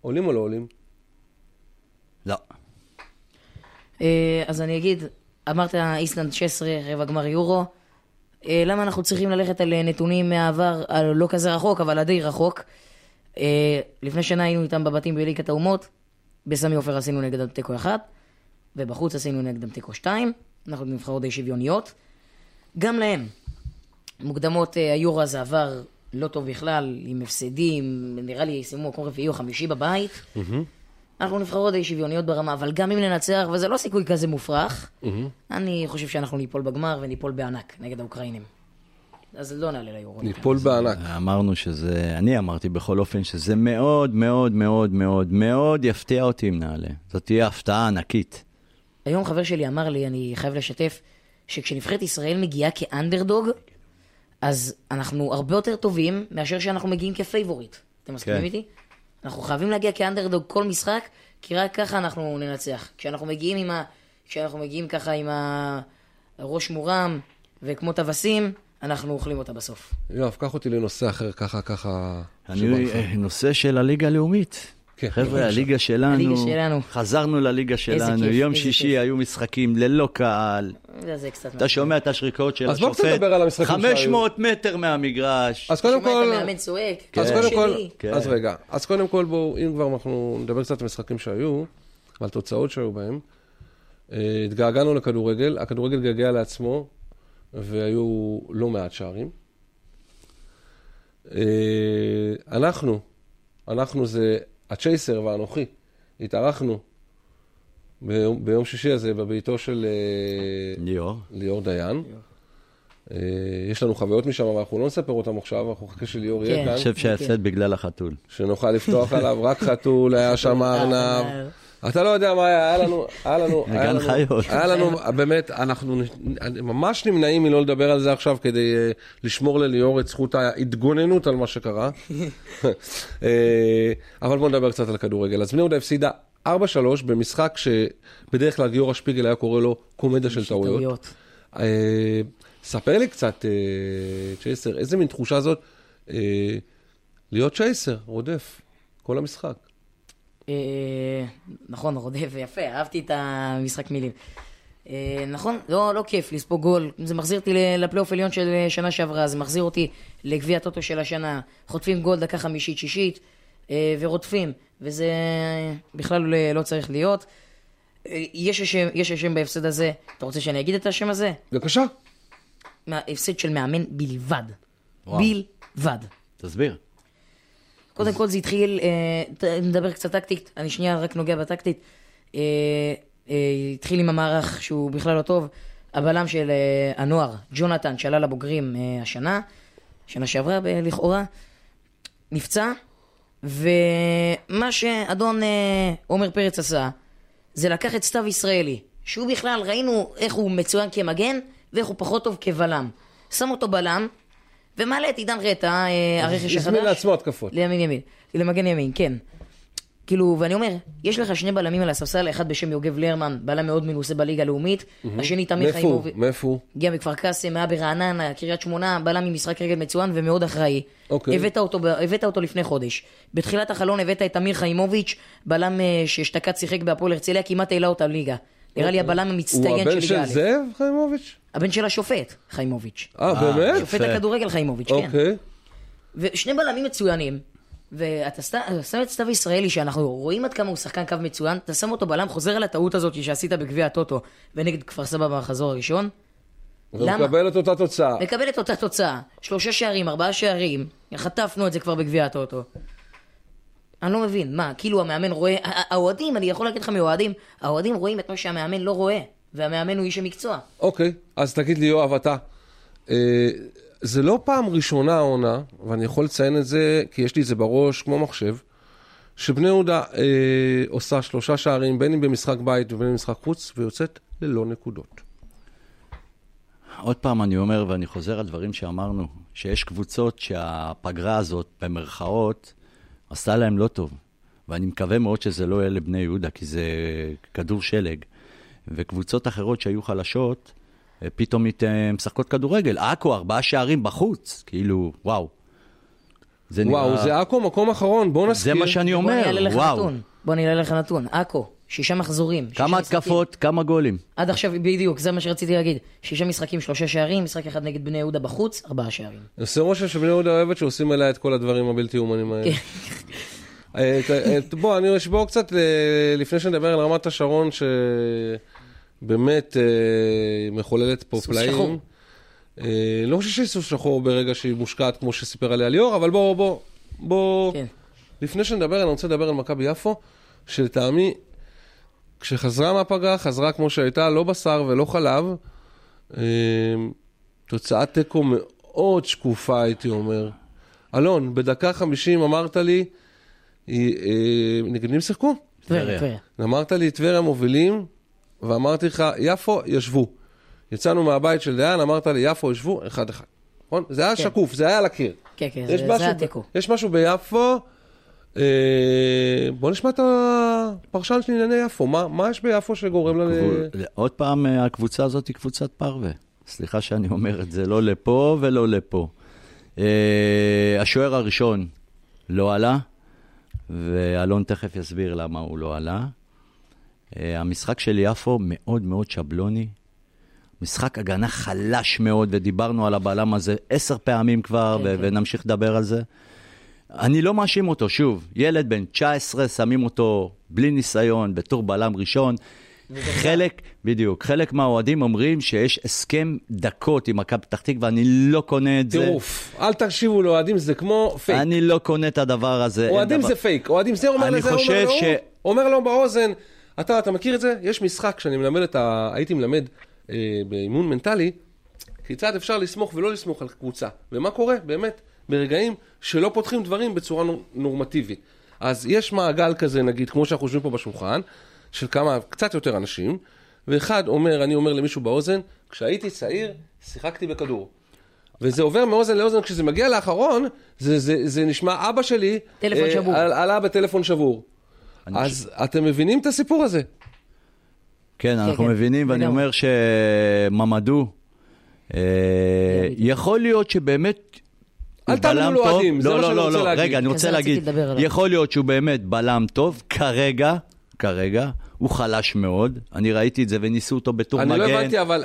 עולים או לא עולים? לא. אז אני אגיד, אמרת איסלנד 16 רבע גמר יורו, למה אנחנו צריכים ללכת על נתונים מהעבר, לא כזה רחוק אבל עדיין רחוק? לפני שנה היינו איתם בבתים בליגת האומות, בסמי עופר עשינו נגדם תיקו 1 ובחוץ עשינו נגדם תיקו 2. אנחנו נבחרות די שוויוניות גם להם. מוקדמות היורו הזה עבר לא טוב בכלל, עם הפסדים, נראה לי סיימו מקום רביעי או חמישי בבית, אנחנו נבחרות די שוויוניות ברמה, אבל גם אם ננצח, וזה לא סיכוי כזה מופרך, אני חושב שאנחנו ניפול בגמר וניפול בענק נגד האוקראינים. אז לא נעלה ליורו. ניפול בענק. אמרנו שזה, אני אמרתי בכל אופן, שזה מאוד מאוד מאוד מאוד מאוד יפתיע אותי אם נעלה. זאת תהיה הפתעה ענקית. היום חבר שלי אמר לי, אני חייב לשתף, שכשנבחרת ישראל מגיעה כאנדרדוג, אז אנחנו הרבה יותר טובים מאשר שאנחנו מגיעים כפייבוריט. אתם מסכימים איתי? אנחנו חייבים להגיע כאנדרדוג כל משחק, כי רק ככה אנחנו ננצח. כשאנחנו מגיעים ככה עם הראש מורם וכמו טווסים, אנחנו אוכלים אותה בסוף. יואב, קח אותי לנושא אחר, ככה... אני נושא של הליגה הלאומית. חבר'ה, הליגה שלנו, חזרנו לליגה שלנו, יום שישי היו משחקים ללא קהל, אתה שומע את השריקות של השופט 500 מטר מהמגרש, אז קודם כל, אז קודם כל בואו, אם כבר אנחנו נדבר קצת על משחקים שהיו, על תוצאות שהיו בהם, התגעגענו לכדורגל, הכדורגל געגע לעצמו, והיו לא מעט שערים, אנחנו זה הצ'ייסר והנוכי, התארחנו ביום שישי הזה בביתו של ליאור דיין. יש לנו חוויות משם, אבל אנחנו לא נספר אותם עכשיו, אנחנו חכה שליאור יהיה כאן. אני חושב שההפסד בגלל החתול. שנוכל לפתוח עליו, רק חתול, היה שם ארנב. אתה לא יודע מה היה, היה לנו, באמת, אנחנו ממש נמנעים מלא לדבר על זה עכשיו, כדי לשמור לליאור את זכות ההתגוננות על מה שקרה. אבל בואו נדבר קצת על כדורגל. אז בני יהודה הפסידה 4-3 במשחק שבדרך כלל גיורא שפיגל היה קורא לו קומדיה של טעויות. ספר לי קצת, צ'ייסר, איזה מין תחושה זאת, להיות צ'ייסר, רודף, כל המשחק. נכון, רודף ויפה, אהבתי את המשחק מילים. נכון, לא כיף לספוג גול, זה מחזיר אותי לפלייאוף עליון של שנה שעברה, זה מחזיר אותי לגביע הטוטו של השנה, חוטפים גול דקה 50-60 ורודפים, וזה בכלל לא צריך להיות. יש השם בהפסד הזה, אתה רוצה שאני אגיד את השם הזה? בבקשה. ההפסד של מאמן בלבד. בלבד. תסביר. קודם כל זה התחיל, נדבר קצת טקטית, אני שנייה רק נוגע בטקטית, התחיל עם המערך שהוא בכלל לא טוב, הבלם של הנוער, ג'ונתן, שעלה לבוגרים השנה, שנה שעברה לכאורה, נפצע, ומה שאדון עומר פרץ עשה, זה לקח את סתיו ישראלי, שהוא בכלל ראינו איך הוא מצוין כמגן, ואיך הוא פחות טוב כבלם. שם אותו בלם, ומעלה את עידן רטה, הרכש החדש. הזמין לעצמו התקפות. לימין ימין, למגן ימין, כן. כאילו, ואני אומר, יש לך שני בלמים על הספסל, אחד בשם יוגב לרמן, בלם מאוד מנוסה בליגה הלאומית, השני תמיר חיימוביץ'. מאיפה? הגיע מכפר קאסם, היה ברעננה, קריית שמונה, בלם עם משחק רגל מצוין ומאוד אחראי. הבאת אותו לפני חודש. בתחילת החלון הבאת את תמיר חיימוביץ', בלם שהשתקע שיחק בהפועל הרצליה, כמעט העלה אותה ליגה. נראה לי הבלם המצטיין של ליגה א'. הוא הבן של זאב חיימוביץ'? הבן של השופט חיימוביץ'. באמת? שופט הכדורגל חיימוביץ', כן. ושני בלמים מצוינים, ואתה שם את סתיו ישראלי, שאנחנו רואים עד כמה הוא שחקן קו מצוין, אתה שם אותו בלם, חוזר על הטעות הזאת שעשית בגביע הטוטו, ונגד כפר סבא במחזור הראשון. ומקבל את אותה תוצאה. מקבל את אותה תוצאה. 3 שערים, 4 שערים, חטפנו את זה כבר בגביע הטוטו. אני לא מבין, מה, כאילו המאמן רואה, האוהדים, אני יכול להגיד לך מאוהדים, האוהדים רואים את מה שהמאמן לא רואה, והמאמן הוא איש המקצוע. אוקיי, אז תגיד לי יואב, אתה, זה לא פעם ראשונה העונה, ואני יכול לציין את זה, כי יש לי את זה בראש כמו מחשב, שבני יהודה עושה 3 שערים, בין אם במשחק בית ובין אם במשחק חוץ, ויוצאת ללא נקודות. עוד פעם אני אומר, ואני חוזר על דברים שאמרנו, שיש קבוצות שהפגרה הזאת במרכאות, עשתה להם לא טוב, ואני מקווה מאוד שזה לא יהיה לבני יהודה, כי זה כדור שלג, וקבוצות אחרות שהיו חלשות, פתאום משחקות כדורגל, אקו 4 שערים בחוץ, כאילו, וואו. זה וואו, נראה... זה אקו מקום אחרון, בוא נזכיר. זה מה שאני אומר, וואו. בוא נראה לך נתון, אקו, 6 מחזורים. כמה התקפות, כמה גולים. עד עכשיו בדיוק, זה מה שרציתי להגיד. 6 משחקים, 3 שערים, משחק אחד נגד בני יהודה בחוץ, 4 שערים. עושה ראש שבני יהודה אוהבת שעושים עליה את כל הדברים הבלתי אומנים האלה. בוא, אני אשבור קצת לפני שנדבר על רמת השרון שבאמת מחוללת פה פלאים. לא חושב שהיא סוף שחור ברגע שהיא מושקעת כמו שסיפר עליה ליאור, אבל בוא, לפני שנדבר אני רוצה לדבר על מכבי יפו. שלטעמי, כשחזרה מהפגרה, חזרה כמו שהייתה, לא בשר ולא חלב, תוצאת תיקו מאוד שקופה, הייתי אומר. אלון, בדקה 50 אמרת לי, נגדים שיחקו? טבריה. אמרת לי, טבריה מובילים, ואמרתי לך, יפו, ישבו. יצאנו מהבית של דיין, אמרת לי, יפו, ישבו, אחד אחד. זה היה שקוף, זה היה על הקיר. כן, כן, זה היה תיקו. יש משהו ביפו, בוא נשמע את הפרשן של ענייני יפו, מה יש ביפו שגורם לנו? עוד פעם, הקבוצה הזאת היא קבוצת פרווה. סליחה שאני אומר את זה, לא לפה ולא לפה. השוער הראשון לא עלה, ואלון תכף יסביר למה הוא לא עלה. המשחק של יפו מאוד מאוד שבלוני, משחק הגנה חלש מאוד, ודיברנו על הבעלם הזה 10 פעמים כבר, ונמשיך לדבר על זה. אני לא מאשים אותו, שוב, ילד בן 19, שמים אותו בלי ניסיון, בתור בעלם ראשון. חלק מהאוהדים אומרים שיש הסכם דקות עם מכבי פתח תקווה, ואני לא קונה את זה. טירוף, אל תקשיבו לאוהדים, זה כמו פייק. אני לא קונה את הדבר הזה. אוהדים זה פייק, אוהדים זה אומר לזה, אומר לו באוזן, אתה מכיר את זה? יש משחק שאני מלמד, הייתי מלמד, באימון מנטלי, כיצד אפשר לסמוך ולא לסמוך על קבוצה. ומה קורה באמת ברגעים שלא פותחים דברים בצורה נורמטיבית. אז יש מעגל כזה, נגיד, כמו שאנחנו חושבים פה בשולחן, של כמה, קצת יותר אנשים, ואחד אומר, אני אומר למישהו באוזן, כשהייתי צעיר, שיחקתי בכדור. וזה עובר מאוזן לאוזן, כשזה מגיע לאחרון, זה נשמע אבא שלי, עלה בטלפון שבור. אז אתם מבינים את הסיפור הזה? כן, אנחנו מבינים, ואני אומר שממדו, יכול להיות שבאמת... אל תענו לו עדים, זה מה שאני רוצה להגיד. רגע, אני רוצה להגיד, יכול להיות שהוא באמת בלם טוב, כרגע, הוא חלש מאוד, אני ראיתי את זה וניסו אותו בתור מגן. אני לא הבנתי, אבל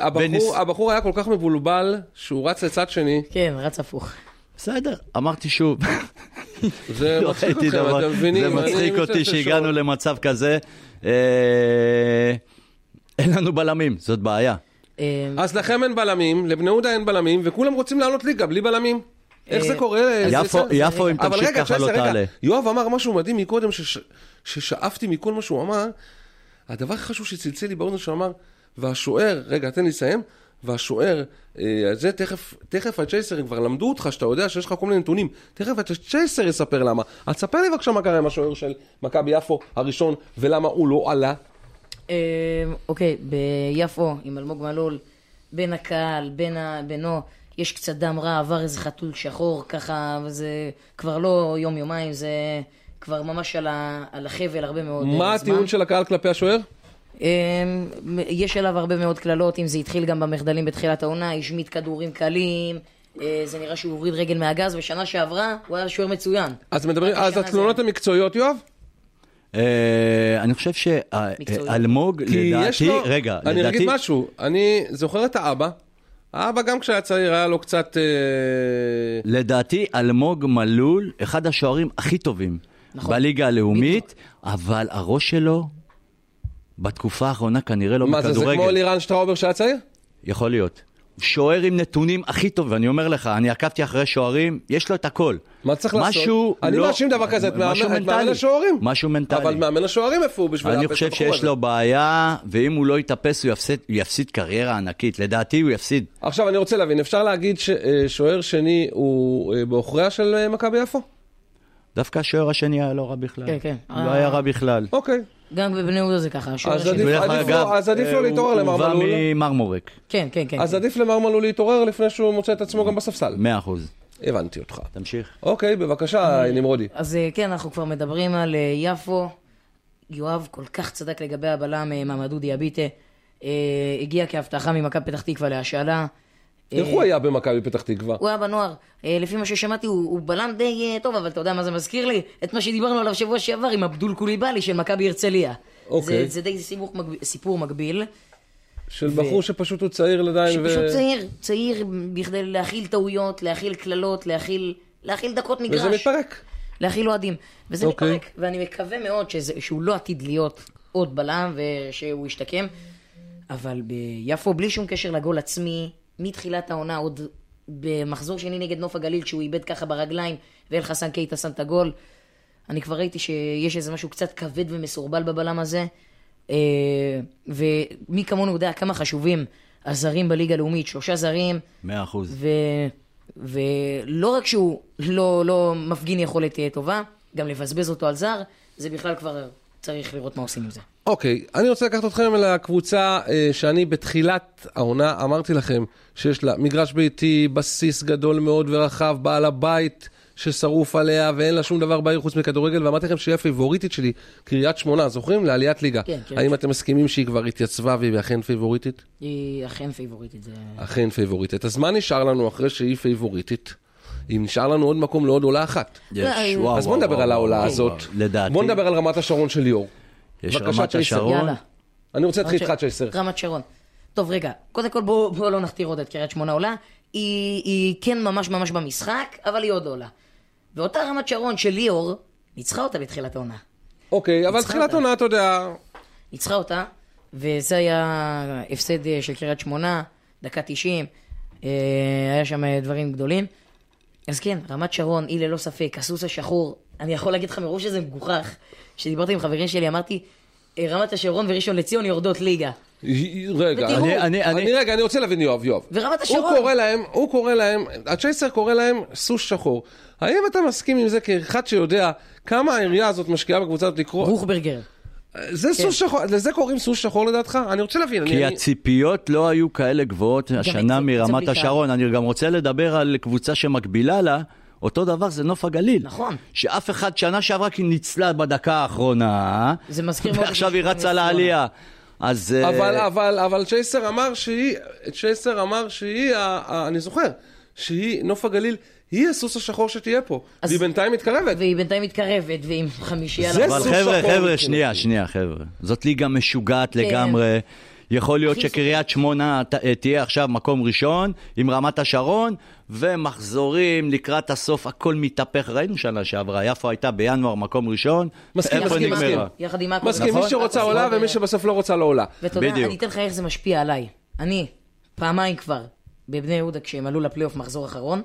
הבחור היה כל כך מבולבל, שהוא רץ לצד שני. כן, רץ הפוך. בסדר, אמרתי שוב. זה מצחיק אותי שהגענו למצב כזה. אין לנו בלמים, זאת בעיה. אז לכם אין בלמים, לבני יהודה אין בלמים, וכולם רוצים לעלות ליגה בלי בלמים. איך זה קורה? יפו, אם תמשיך ככה לא תעלה. יואב אמר משהו מדהים מקודם, ששאפתי מכל מה שהוא אמר, הדבר הכי חשוב שצלצל לי באוזן שאמר, והשוער, רגע, תן לי לסיים, והשוער, זה תכף ה-16, כבר למדו אותך, שאתה יודע שיש לך כל מיני נתונים, תכף ה-16 יספר למה. אז ספר לי בבקשה מה קרה עם השוער של מכבי יפו הראשון, ולמה הוא לא עלה. אוקיי, ביפו, עם אלמוג מלול, בין הקהל, בינו, יש קצת דם רע, עבר איזה חתול שחור, ככה, זה כבר לא יום-יומיים, זה כבר ממש על החבל הרבה מאוד. מה הטיעון של הקהל כלפי השוער? יש עליו הרבה מאוד כללות, אם זה התחיל גם במחדלים בתחילת העונה, השמיט כדורים קלים, זה נראה שהוא הוריד רגל מהגז, ושנה שעברה הוא היה שוער מצוין. אז התלונות המקצועיות, יואב? אני חושב שאלמוג, לדעתי, רגע, אני אגיד משהו, אני זוכר את האבא, האבא גם כשהיה צעיר היה לו קצת... לדעתי, אלמוג מלול, אחד השוערים הכי טובים בליגה הלאומית, אבל הראש שלו בתקופה האחרונה כנראה לא בכדורגל. מה זה, זה כמו לירן שטראובר שהיה צעיר? יכול להיות. שוער עם נתונים הכי טוב, ואני אומר לך, אני עקבתי אחרי שוערים, יש לו את הכל. מה צריך לעשות? אני מאשים דבר כזה, את מאמן השוערים. משהו מנטלי. אבל מאמן השוערים איפה הוא בשביל... אני חושב שיש לו בעיה, ואם הוא לא יתאפס, הוא יפסיד קריירה ענקית. לדעתי הוא יפסיד. עכשיו אני רוצה להבין, אפשר להגיד ששוער שני הוא באוכריה של מכבי יפו? דווקא השוער השני היה לא רע בכלל. כן, כן. לא היה רע בכלל. אוקיי. גם בבני יהודה זה ככה. אז עדיף לו להתעורר למרמלול. הוא בא ממרמורק. כן, כן, כן. אז עדיף למרמלול להתעורר לפני שהוא מוצא את עצמו גם בספסל. 100%. הבנתי אותך. תמשיך. אוקיי, בבקשה, נמרודי. אז כן, אנחנו כבר מדברים על יפו. יואב כל כך צדק לגבי הבלם, ממדו דיאביטה. הגיע כהבטחה ממכבי פתח תקווה להשאלה. איך הוא היה במכבי פתח תקווה? הוא היה בנוער. לפי מה ששמעתי, הוא בלם די טוב, אבל אתה יודע מה זה מזכיר לי? את מה שדיברנו עליו שבוע שעבר עם אבדול קוליבאלי של מכבי הרצליה. זה די סיפור מקביל. של בחור שפשוט הוא צעיר לדיים ו... שפשוט צעיר בכדי להכיל טעויות, להכיל כללות, להכיל דקות מגרש. וזה מתפרק. להכיל אוהדים. וזה מתפרק, ואני מקווה מאוד שהוא לא עתיד להיות עוד בלם ושהוא ישתקם. אבל ביפו, בלי שום קשר לגול עצמי, מתחילת העונה, עוד במחזור שני נגד נוף הגליל, כשהוא איבד ככה ברגליים, ואל חסן קייטה סנטגול, אני כבר ראיתי שיש איזה משהו קצת כבד ומסורבל בבלם הזה, ומי כמונו יודע כמה חשובים הזרים בליגה הלאומית, 3 זרים. 100%. ולא רק שהוא לא מפגין יכולת טובה, גם לבזבז אותו על זר, זה בכלל כבר צריך לראות מה עושים עם זה. אוקיי, אני רוצה לקחת אתכם לקבוצה שאני בתחילת העונה אמרתי לכם שיש לה מגרש ביתי, בסיס גדול מאוד ורחב, בעל הבית ששרוף עליה ואין לה שום דבר בעיר חוץ מכדורגל, ואמרתי לכם שהיא הפייבוריטית שלי, קריית שמונה, זוכרים? לעליית ליגה. כן, כן. האם אתם מסכימים שהיא כבר התייצבה והיא אכן פייבוריטית? היא אכן פייבוריטית. זה... אכן פייבוריטית. אז מה נשאר לנו אחרי שהיא פייבוריטית? אם נשאר לנו עוד מקום לעוד עולה אחת. אז בוא נדבר על העולה הזאת. בוא נדבר על רמת השרון של ליאור. יש רמת השרון. אני רוצה להתחיל איתך שייסר. רמת שרון. טוב, רגע. קודם כל בואו לא נכתיר עוד את קריית שמונה עולה. היא כן ממש במשחק, אבל היא עוד עולה. ואותה רמת שרון של ליאור, ניצחה אותה בתחילת העונה. אוקיי, אבל תחילת העונה, אתה יודע. ניצחה אותה, וזה היה הפסד של קריית שמונה, דקה 90. היה שם דברים גדולים. אז כן, רמת שרון, היא ללא ספק, הסוס השחור, אני יכול להגיד לך מראש שזה מגוחך, כשדיברתי עם חברים שלי, אמרתי, רמת השרון וראשון לציון יורדות ליגה. רגע, אני רוצה להבין יואב. ורמת השרון. הוא קורא להם, הצ'ייסר קורא להם סוס שחור. האם אתה מסכים עם זה כאחד שיודע כמה העירייה הזאת משקיעה בקבוצה הזאת לקרוא? רוחברגר. זה סוס שחור, לזה קוראים סוס שחור לדעתך? אני רוצה להבין. כי הציפיות לא היו כאלה גבוהות השנה מרמת השרון. אני גם רוצה לדבר על קבוצה שמקבילה לה, אותו דבר זה נוף הגליל. נכון. שאף אחד שנה שעברה כי ניצלה בדקה האחרונה, ועכשיו היא רצה לעלייה. אז... אבל צ'ייסר אמר שהיא, אני זוכר, שהיא נוף הגליל, היא הסוס השחור שתהיה פה, והיא בינתיים מתקרבת. ועם 5 אבל חבר'ה, שנייה, זאת ליגה משוגעת לגמרי. יכול להיות שקריית שמונה תהיה עכשיו מקום ראשון, עם רמת השרון, ומחזורים לקראת הסוף, הכל מתהפך. ראינו שנה שעברה, יפה הייתה בינואר מקום ראשון, איפה נגמרה. מסכים, מי שרוצה עולה, ומי שבסוף לא רוצה לא עולה. ותודה, אני אתן לך איך זה משפיע עליי. אני, פעמיים כבר, בבני יהודה, כשהם עלו לפלייאוף מחזור אחרון,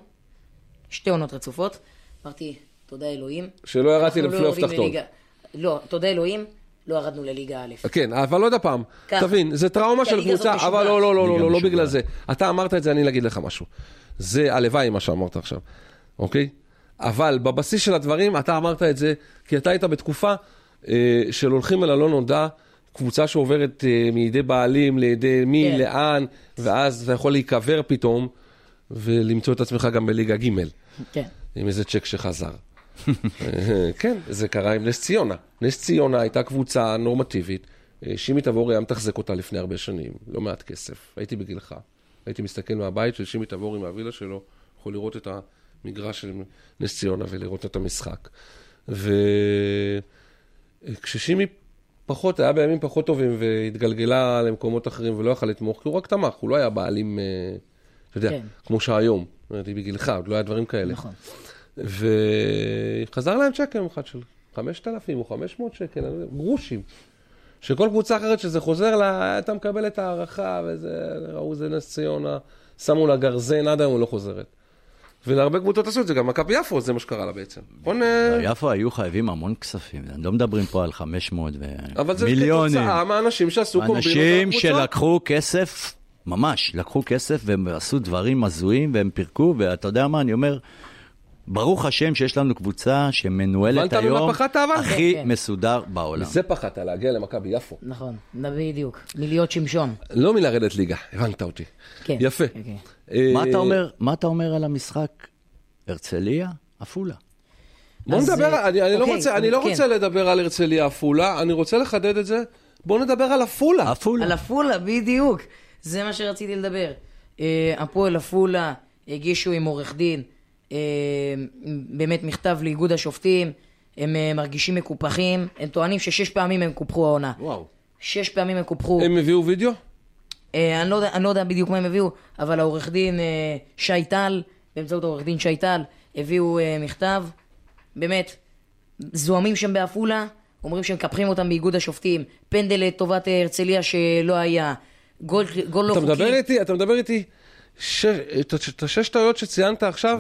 2 עונות רצופות, אמרתי, תודה אלוהים. שלא ירדתי לפלייאוף תחתון. לא, תודה אלוהים, לא ירדנו לליגה א'. כן, אבל עוד הפעם, תבין, זה טראומה של קבוצה, אבל לא בגלל זה. אתה אמרת את זה, אני אגיד לך משהו. זה הלוואי מה שאמרת עכשיו, אוקיי? אבל בבסיס של הדברים, אתה אמרת את זה, כי אתה היית בתקופה של הולכים אל הלא נודע, קבוצה שעוברת מידי בעלים, לידי מי, לאן, ואז אתה יכול להיקבר פתאום, ולמצוא את עצמך גם בליגה ג' כן. עם איזה צ'ק שחזר. כן, זה קרה עם נס ציונה. נס ציונה הייתה קבוצה נורמטיבית, שימי תבור היה מתחזק אותה לפני הרבה שנים, לא מעט כסף. הייתי בגילך, הייתי מסתכל מהבית של שימי תבור עם האבילה שלו, יכול לראות את המגרש של נס ציונה ולראות את המשחק. וכששימי פחות, היה בימים פחות טובים והתגלגלה למקומות אחרים ולא יכל לתמוך, כי הוא רק תמך, הוא לא היה בעלים... אתה יודע, כן. כמו שהיום, הייתי בגילך, עוד לא היה דברים כאלה. נכון. וחזר להם צ'קל אחד של 5,000 או 500 שקל, גרושים. שכל קבוצה אחרת שזה חוזר לה, אתה מקבל את הערכה, וראו זה נס ציונה, שמו לה גרזן, עד היום לא חוזרת. ולהרבה קבוצות עשו את זה, גם מכבי יפו זה מה שקרה לה בעצם. יפו היו חייבים המון כספים, הם לא מדברים פה על 500 ומיליונים. אבל זה כתוצאה מהאנשים שעשו קומבינות על הקבוצה. אנשים שלקחו כסף... ממש, לקחו כסף והם עשו דברים מזויים והם פירקו, ואתה יודע מה, אני אומר, ברוך השם שיש לנו קבוצה שמנוהלת היום הכי מסודר בעולם. זה פחת, להגיע למכבי יפו. נכון, בדיוק, מלהיות שמשון. לא מלרדת ליגה, הבנת אותי. יפה. מה אתה אומר על המשחק הרצליה, עפולה? בוא נדבר, אני לא רוצה לדבר על הרצליה, עפולה, אני רוצה לחדד את זה, בוא נדבר על עפולה. על עפולה, בדיוק. זה מה שרציתי לדבר. הפועל עפולה הגישו עם עורך דין, באמת מכתב לאיגוד השופטים, הם מרגישים מקופחים, הם טוענים ש6 פעמים הם קופחו העונה. וואו. 6 פעמים הם קופחו. הם הביאו וידאו? אני לא יודע בדיוק מה הם הביאו, אבל העורך דין שייטל, באמצעות העורך דין שייטל, הביאו מכתב, באמת, זוהמים שם בעפולה, אומרים שהם קפחים אותם באיגוד השופטים, פנדל לטובת הרצליה שלא היה, גול לא חוקי. אתה מדבר איתי את השש טעויות שציינת עכשיו,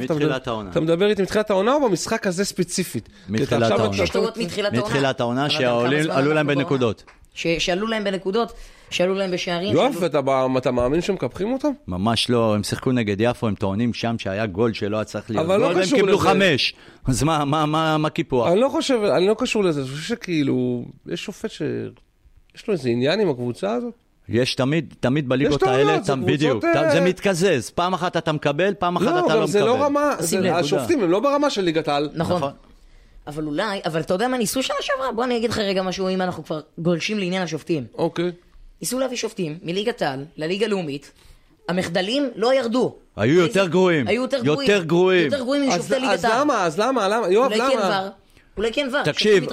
אתה מדבר איתי מתחילת העונה או במשחק הזה ספציפית? מתחילת העונה. שש טעויות מתחילת העונה שעלו להם בנקודות. שעלו להם בנקודות, שעלו להם בשערים. יואב, אתה מאמין שהם מקפחים אותם? ממש לא, הם שיחקו נגד יפו, הם טוענים שם שהיה גול שלא צריך להיות. אבל לא קשור לזה. הם קיבלו 5, אז מה קיפוח? אני לא חושב, אני לא קשור לזה, אני חושב שכאילו, יש שופט שיש לו איזה עניין עם הקבוצה הזאת. יש תמיד בליגות האלה, בדיוק, זה מתקזז, פעם אחת אתה מקבל, פעם אחת אתה לא מקבל. זה לא רמה, השופטים הם לא ברמה של ליגת העל. נכון. אבל אולי, אבל אתה יודע מה ניסו שעה שעברה? בוא אני אגיד לך רגע משהו, אם אנחנו כבר גולשים לעניין השופטים. אוקיי. ניסו להביא שופטים מליגת העל לליגה לאומית, המחדלים לא ירדו. היו יותר גרועים. יותר גרועים משופטי ליגת העל. אז למה? יואב, למה? תקשיב,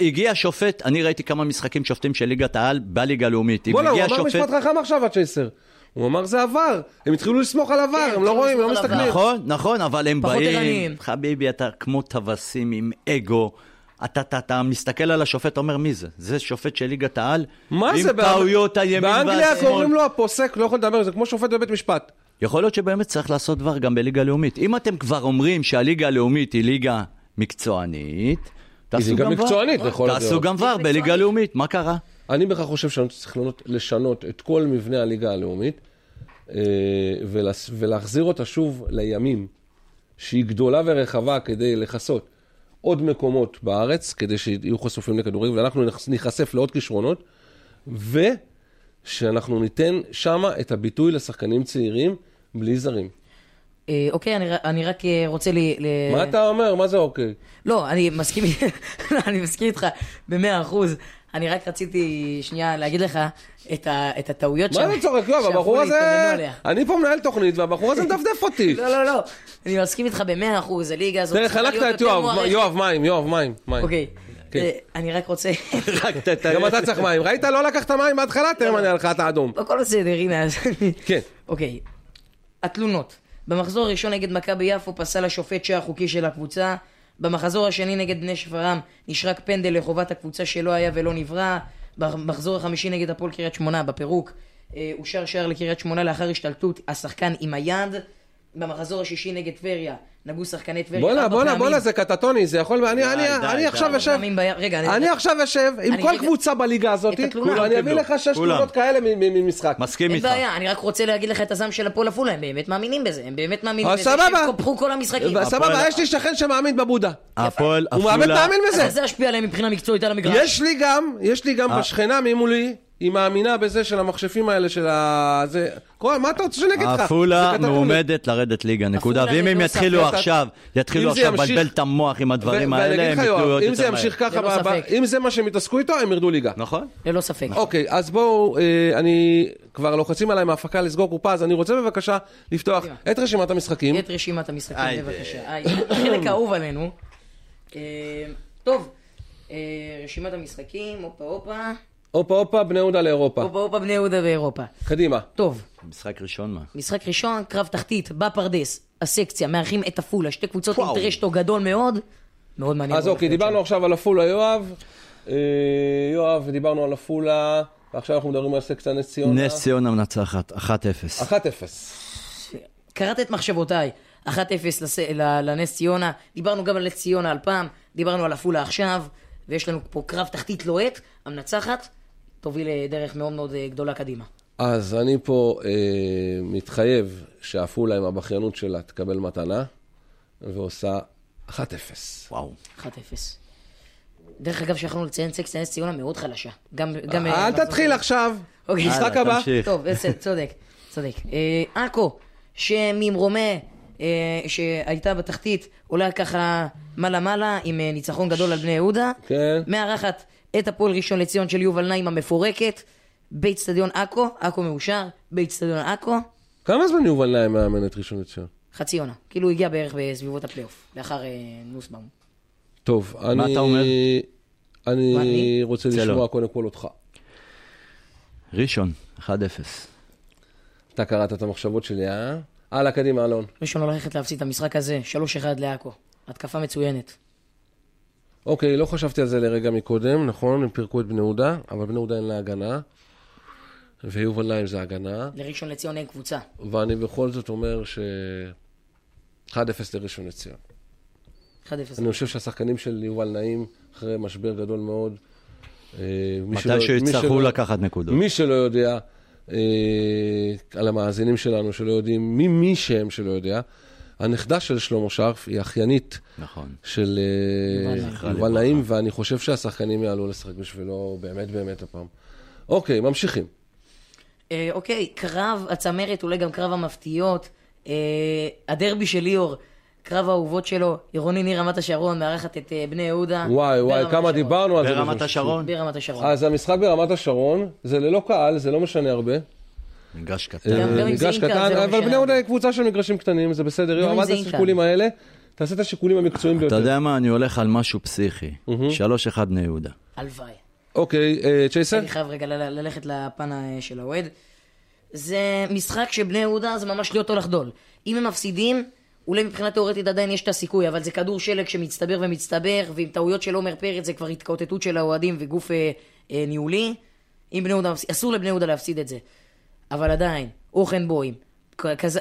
הגיע שופט, אני ראיתי כמה משחקים שופטים של ליגת העל בליגה לאומית. בואו, הוא אמר משפט רחם עכשיו עד 16. הוא אמר זה עבר, הם התחילו לסמוך על עבר, הם לא רואים, הם לא מסתכלים. נכון, אבל הם באים, חביבי, אתה כמו טווסים עם אגו, אתה מסתכל על השופט, אומר מי זה? זה שופט של ליגת העל, עם טעויות הימין והשמאל. באנגליה קוראים לו הפוסק, לא יכול לדבר, זה כמו שופט בבית משפט. יכול להיות שבאמת צריך לעשות דבר גם בליגה לאומית. אם אתם כבר אומרים שהליגה הלאומית היא ליגה מקצוענית, תעשו גם ור בליגה לאומית, מה קרה? אני בכך חושב שאנחנו צריכים לשנות את כל מבנה הליגה הלאומית ולהחזיר אותה שוב לימים שהיא גדולה ורחבה כדי לחסות עוד מקומות בארץ כדי שיהיו חשופים לכדורגל ואנחנו נחשף לעוד כישרונות ושאנחנו ניתן שמה את הביטוי לשחקנים צעירים בלי זרים. אוקיי, אני רק רוצה לי... מה אתה אומר? מה זה אוקיי? לא, אני מסכים איתך ב100%. אני רק רציתי שנייה להגיד לך את הטעויות שם. מה אני צורך? לא, הבחור הזה... אני פה מנהל תוכנית והבחור הזה מדפדף אותי. לא. אני מסכים איתך ב100%. הליגה הזאת... חלקת את יואב מים. אוקיי. אני רק רוצה... גם אתה צריך מים. ראית? לא לקחת מים בהתחלה, תראה אני הלכה את האדום. בכל הסדר, הנה. כן. אוקיי. התלונות. במחזור הראשון נגד מכבי יפו פסל השופט שער חוקי של הקבוצה. במחזור השני נגד בני שפרעם נשרק פנדל לחובת הקבוצה שלא היה ולא נברא. במחזור החמישי נגד הפועל קריית שמונה בפירוק אושר שער לקריית שמונה לאחר השתלטות השחקן עם היד. במחזור השישי נגד טבריה נגעו שחקני טבריה. בוא'נה, זה קטטוני, זה יכול... אני עכשיו יושב עם כל קבוצה בליגה הזאת, אני אביא לך 6 תלונות כאלה ממשחק. מסכים איתך. אין בעיה, אני רק רוצה להגיד לך את הזעם של הפועל עפולה, הם באמת מאמינים בזה, הם קופחו כל המשחקים. סבבה, יש לי שכן שמאמין בבודה. הפועל עפולה. הוא מאמין בזה. אז זה השפיע עליהם מבחינה מקצועית על המגרש. יש לי גם בשכנה ממולי. היא מאמינה בזה של המחשפים האלה של זה... מה אתה רוצה שנגיד לך? עפולה מעומדת לרדת ליגה, נקודה. ואם הם יתחילו עכשיו בלבל את המוח עם הדברים האלה, אם זה ימשיך ככה, אם זה מה שהם יתעסקו איתו, הם ירדו ליגה. נכון? ללא ספק. אוקיי, אז בואו, אני כבר לוחצים עליי מההפקה לסגור קופה, אז אני רוצה בבקשה לפתוח את רשימת המשחקים. את רשימת המשחקים, בבקשה. חלק אהוב עלינו. טוב, רשימת המשחקים, אופה, בני יהודה לאירופה. קדימה. טוב. משחק ראשון מה? משחק ראשון, קרב תחתית, בפרדס, הסקציה, מארחים את עפולה, שתי קבוצות אינטרסטו גדול מאוד. מאוד מעניין. אז אוקיי, דיברנו עכשיו על עפולה, יואב, דיברנו על עפולה, ועכשיו אנחנו מדברים על סקציה נס ציונה. נס ציונה מנצחת, 1-0. קראת את מחשבותיי, 1-0 לנס ציונה, דיברנו גם על נס ציונה על פעם, דיברנו על עפולה עכשיו, ויש לנו פה קרב תחתית לוהט, המנצחת, תוביל דרך מאוד מאוד גדולה קדימה. אז אני פה מתחייב שעפולה עם הבחיינות שלה תקבל מתנה, ועושה 1-0. וואו. 1-0. דרך אגב שיכולנו לציין סקציה נס ציונה מאוד חלשה. גם אל תתחיל עכשיו. אוקיי. משחק הבא. טוב, צודק. עכו, שממרומה, שהייתה בתחתית, עולה ככה מעלה עם ניצחון גדול על בני יהודה. כן. מארחת את הפועל ראשון לציון של יובל נאים המפורקת, בית סטדיון עכו מאושר, כמה זמן יובל נאים מאמנת ראשון לציון? חצי עונה, כאילו הגיע בערך בסביבות הפלייאוף, לאחר נוסבאום. טוב, מה אתה אומר? אני רוצה לשמוע קודם כל אותך. ראשון, 1-0. אתה קראת את המחשבות שלי, הלאה, קדימה, אלון. ראשון הולכת להפסיד את המשחק הזה, 3-1 לעכו. התקפה מצוינת. אוקיי, לא חשבתי על זה לרגע מקודם, נכון? הם פירקו את בני יהודה, אבל בני יהודה אין לה הגנה. ויובל נאים זה הגנה. לראשון לציון אין קבוצה. ואני בכל זאת אומר ש... 1-0 לראשון לציון. 1-0. אני חושב שהשחקנים של יובל נאים, אחרי משבר גדול מאוד, מתי שיצטרכו לקחת נקודות. מי שלא יודע, על המאזינים שלנו שלא יודעים, מי שהם שלא יודע, הנכדה של שלום שרף היא אחיינית של יובל נאים, ואני חושב שהשחקנים יעלו לשחק בשבילו באמת באמת הפעם. אוקיי, ממשיכים. אוקיי, קרב הצמרת, אולי גם קרב המפתיעות, הדרבי של ליאור, קרב האהובות שלו, עירוני ניר רמת השרון, מארחת את בני יהודה. וואי, כמה דיברנו על זה. ברמת השרון. אז המשחק ברמת השרון, זה ללא קהל, זה לא משנה הרבה. מגרש קטן. מגרש קטן, אבל בני יהודה היא קבוצה של מגרשים קטנים, זה בסדר. יואב, מה את השיקולים האלה? תעשה את השיקולים המקצועיים ביותר. אתה יודע מה, אני הולך על משהו פסיכי. 3-1 בני יהודה. הלוואי. אוקיי, צ'ייסר? אני חייב רגע ללכת לפנה של הועד. זה משחק שבני יהודה זה ממש לא אותו לחדול. אם הם מפסידים, אולי מבחינה תיאורטית עדיין יש את הסיכוי, אבל זה כדור שלג שמצטבר ומצטבר, ועם טעויות של עומר פרץ זה כבר התקוטטות של האוהדים וגוף ניהולי. אסור לבני יהודה להפסיד את זה. אבל עדיין, אוכן בויים,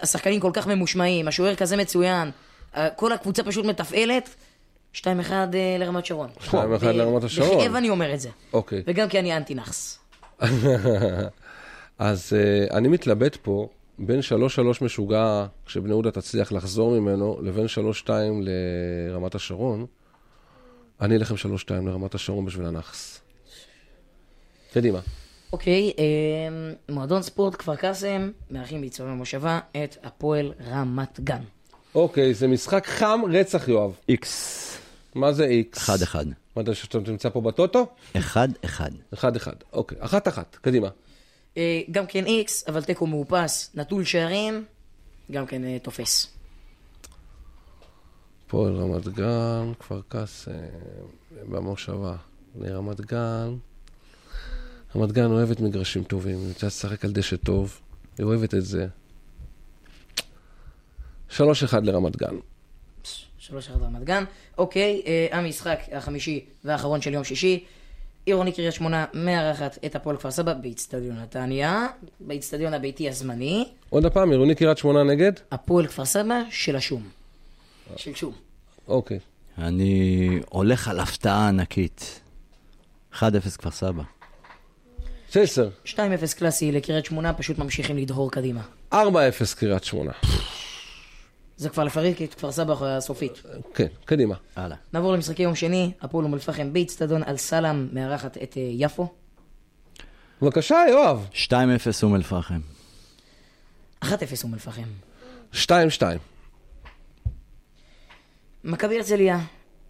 השחקנים כל כך ממושמעים, השוער כזה מצוין, כל הקבוצה פשוט מתפעלת, 2-1 לרמת שרון. 2-1 לרמת השרון. בכאב אני אומר את זה. אוקיי. וגם כי אני אנטי נחס. אז אני מתלבט פה, בין 3-3 משוגע, כשבני יהודה תצליח לחזור ממנו, לבין 3-2 לרמת השרון, אני אלחם 3-2 לרמת השרון בשביל הנחס. תדעי מה. אוקיי, מועדון ספורט כפר קסם, מארחים בעיצוב המושבה את הפועל רמת גן. אוקיי, זה משחק חם רצח יואב. איקס. מה זה איקס? 1-1. מה אתה נמצא פה בטוטו? 1-1. 1-1, אוקיי. 1-1, קדימה. גם כן איקס, אבל תיקו מאופס, נטול שערים, גם כן תופס. פועל רמת גן, כפר קסם, במושבה לרמת גן. רמת גן אוהבת מגרשים טובים, היא רוצה לשחק על דשא טוב, היא אוהבת את זה. 3-1 לרמת גן. 3-1 לרמת גן, אוקיי, המשחק החמישי והאחרון של יום שישי, עירוני קריית שמונה מארחת את הפועל כפר סבא באצטדיון נתניה, באצטדיון הביתי הזמני. עוד הפעם, עירוני קריית שמונה נגד? הפועל כפר סבא של השום. של שום. אוקיי. אני הולך על הפתעה ענקית. 1-0 כפר סבא. 2-0 קלאסי לקריית שמונה, פשוט ממשיכים לדהור קדימה. 4-0 קריית שמונה. זה כבר לפריד, כי כפר סבא הסופית. כן, קדימה. הלאה. נעבור למשחקי יום שני, הפועל אום אל-פחם באצטדיון אל סלאם, מארחת את יפו. בבקשה, יואב. 2-0 אום אל-פחם. 1-0 אום אל-פחם. 2-2. מכבי הרצליה,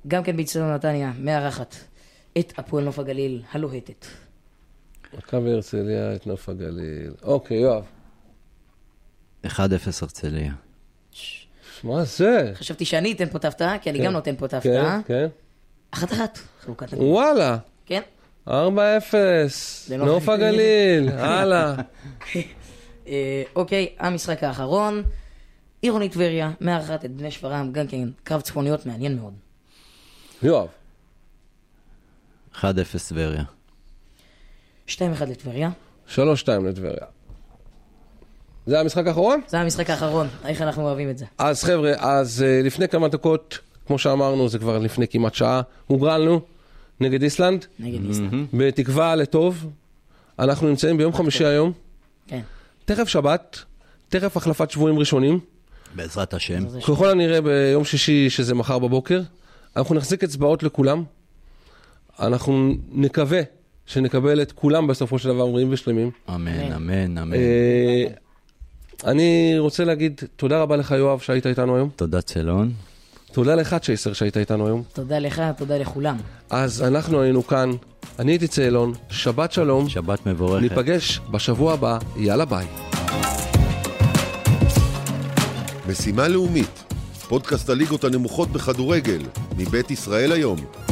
גם כן באצטדיון נתניה, מארחת את הפועל נוף הגליל הלוהטת. מכבי הרצליה, את נוף הגליל. אוקיי, יואב. 1-0 הרצליה. מה זה? חשבתי שאני אתן פה את ההפתעה, כי אני גם נותן פה את ההפתעה. כן, כן. 1-1. וואלה. כן. 4-0. נוף הגליל. הלאה. אוקיי, המשחק האחרון. עירוני טבריה, מארחת את בני שפרעם, גם כן, קרב צפוניות מעניין מאוד. יואב. 1-0 טבריה. 2-1 לטבריה. 3-2 לטבריה. זה המשחק האחרון? זה המשחק האחרון. איך אנחנו אוהבים את זה? אז חבר'ה, אז לפני כמה דקות, כמו שאמרנו, זה כבר לפני כמעט שעה, הוגרלנו נגד איסלנד. נגד איסלנד. בתקווה לטוב. אנחנו נמצאים ביום חמישי היום. כן. תכף שבת, תכף החלפת שבועים ראשונים. בעזרת השם. ככל הנראה ביום שישי, שזה מחר בבוקר, אנחנו נחזיק אצבעות לכולם. אנחנו נקווה שנקבל את כולם בסופו של דבר מריאים ושלמים. אמן, אמן, אמן. אני רוצה להגיד תודה רבה לך יואב שהיית איתנו היום. תודה צלון. תודה לך צ'ייסר שהיית איתנו היום. תודה לך, תודה לכולם. אז אנחנו היינו כאן, אני הייתי צלון, שבת שלום. שבת מבורכת. ניפגש בשבוע הבא, יאללה ביי. משימה לאומית, פודקאסט הליגות הנמוכות בכדורגל, מבית ישראל היום.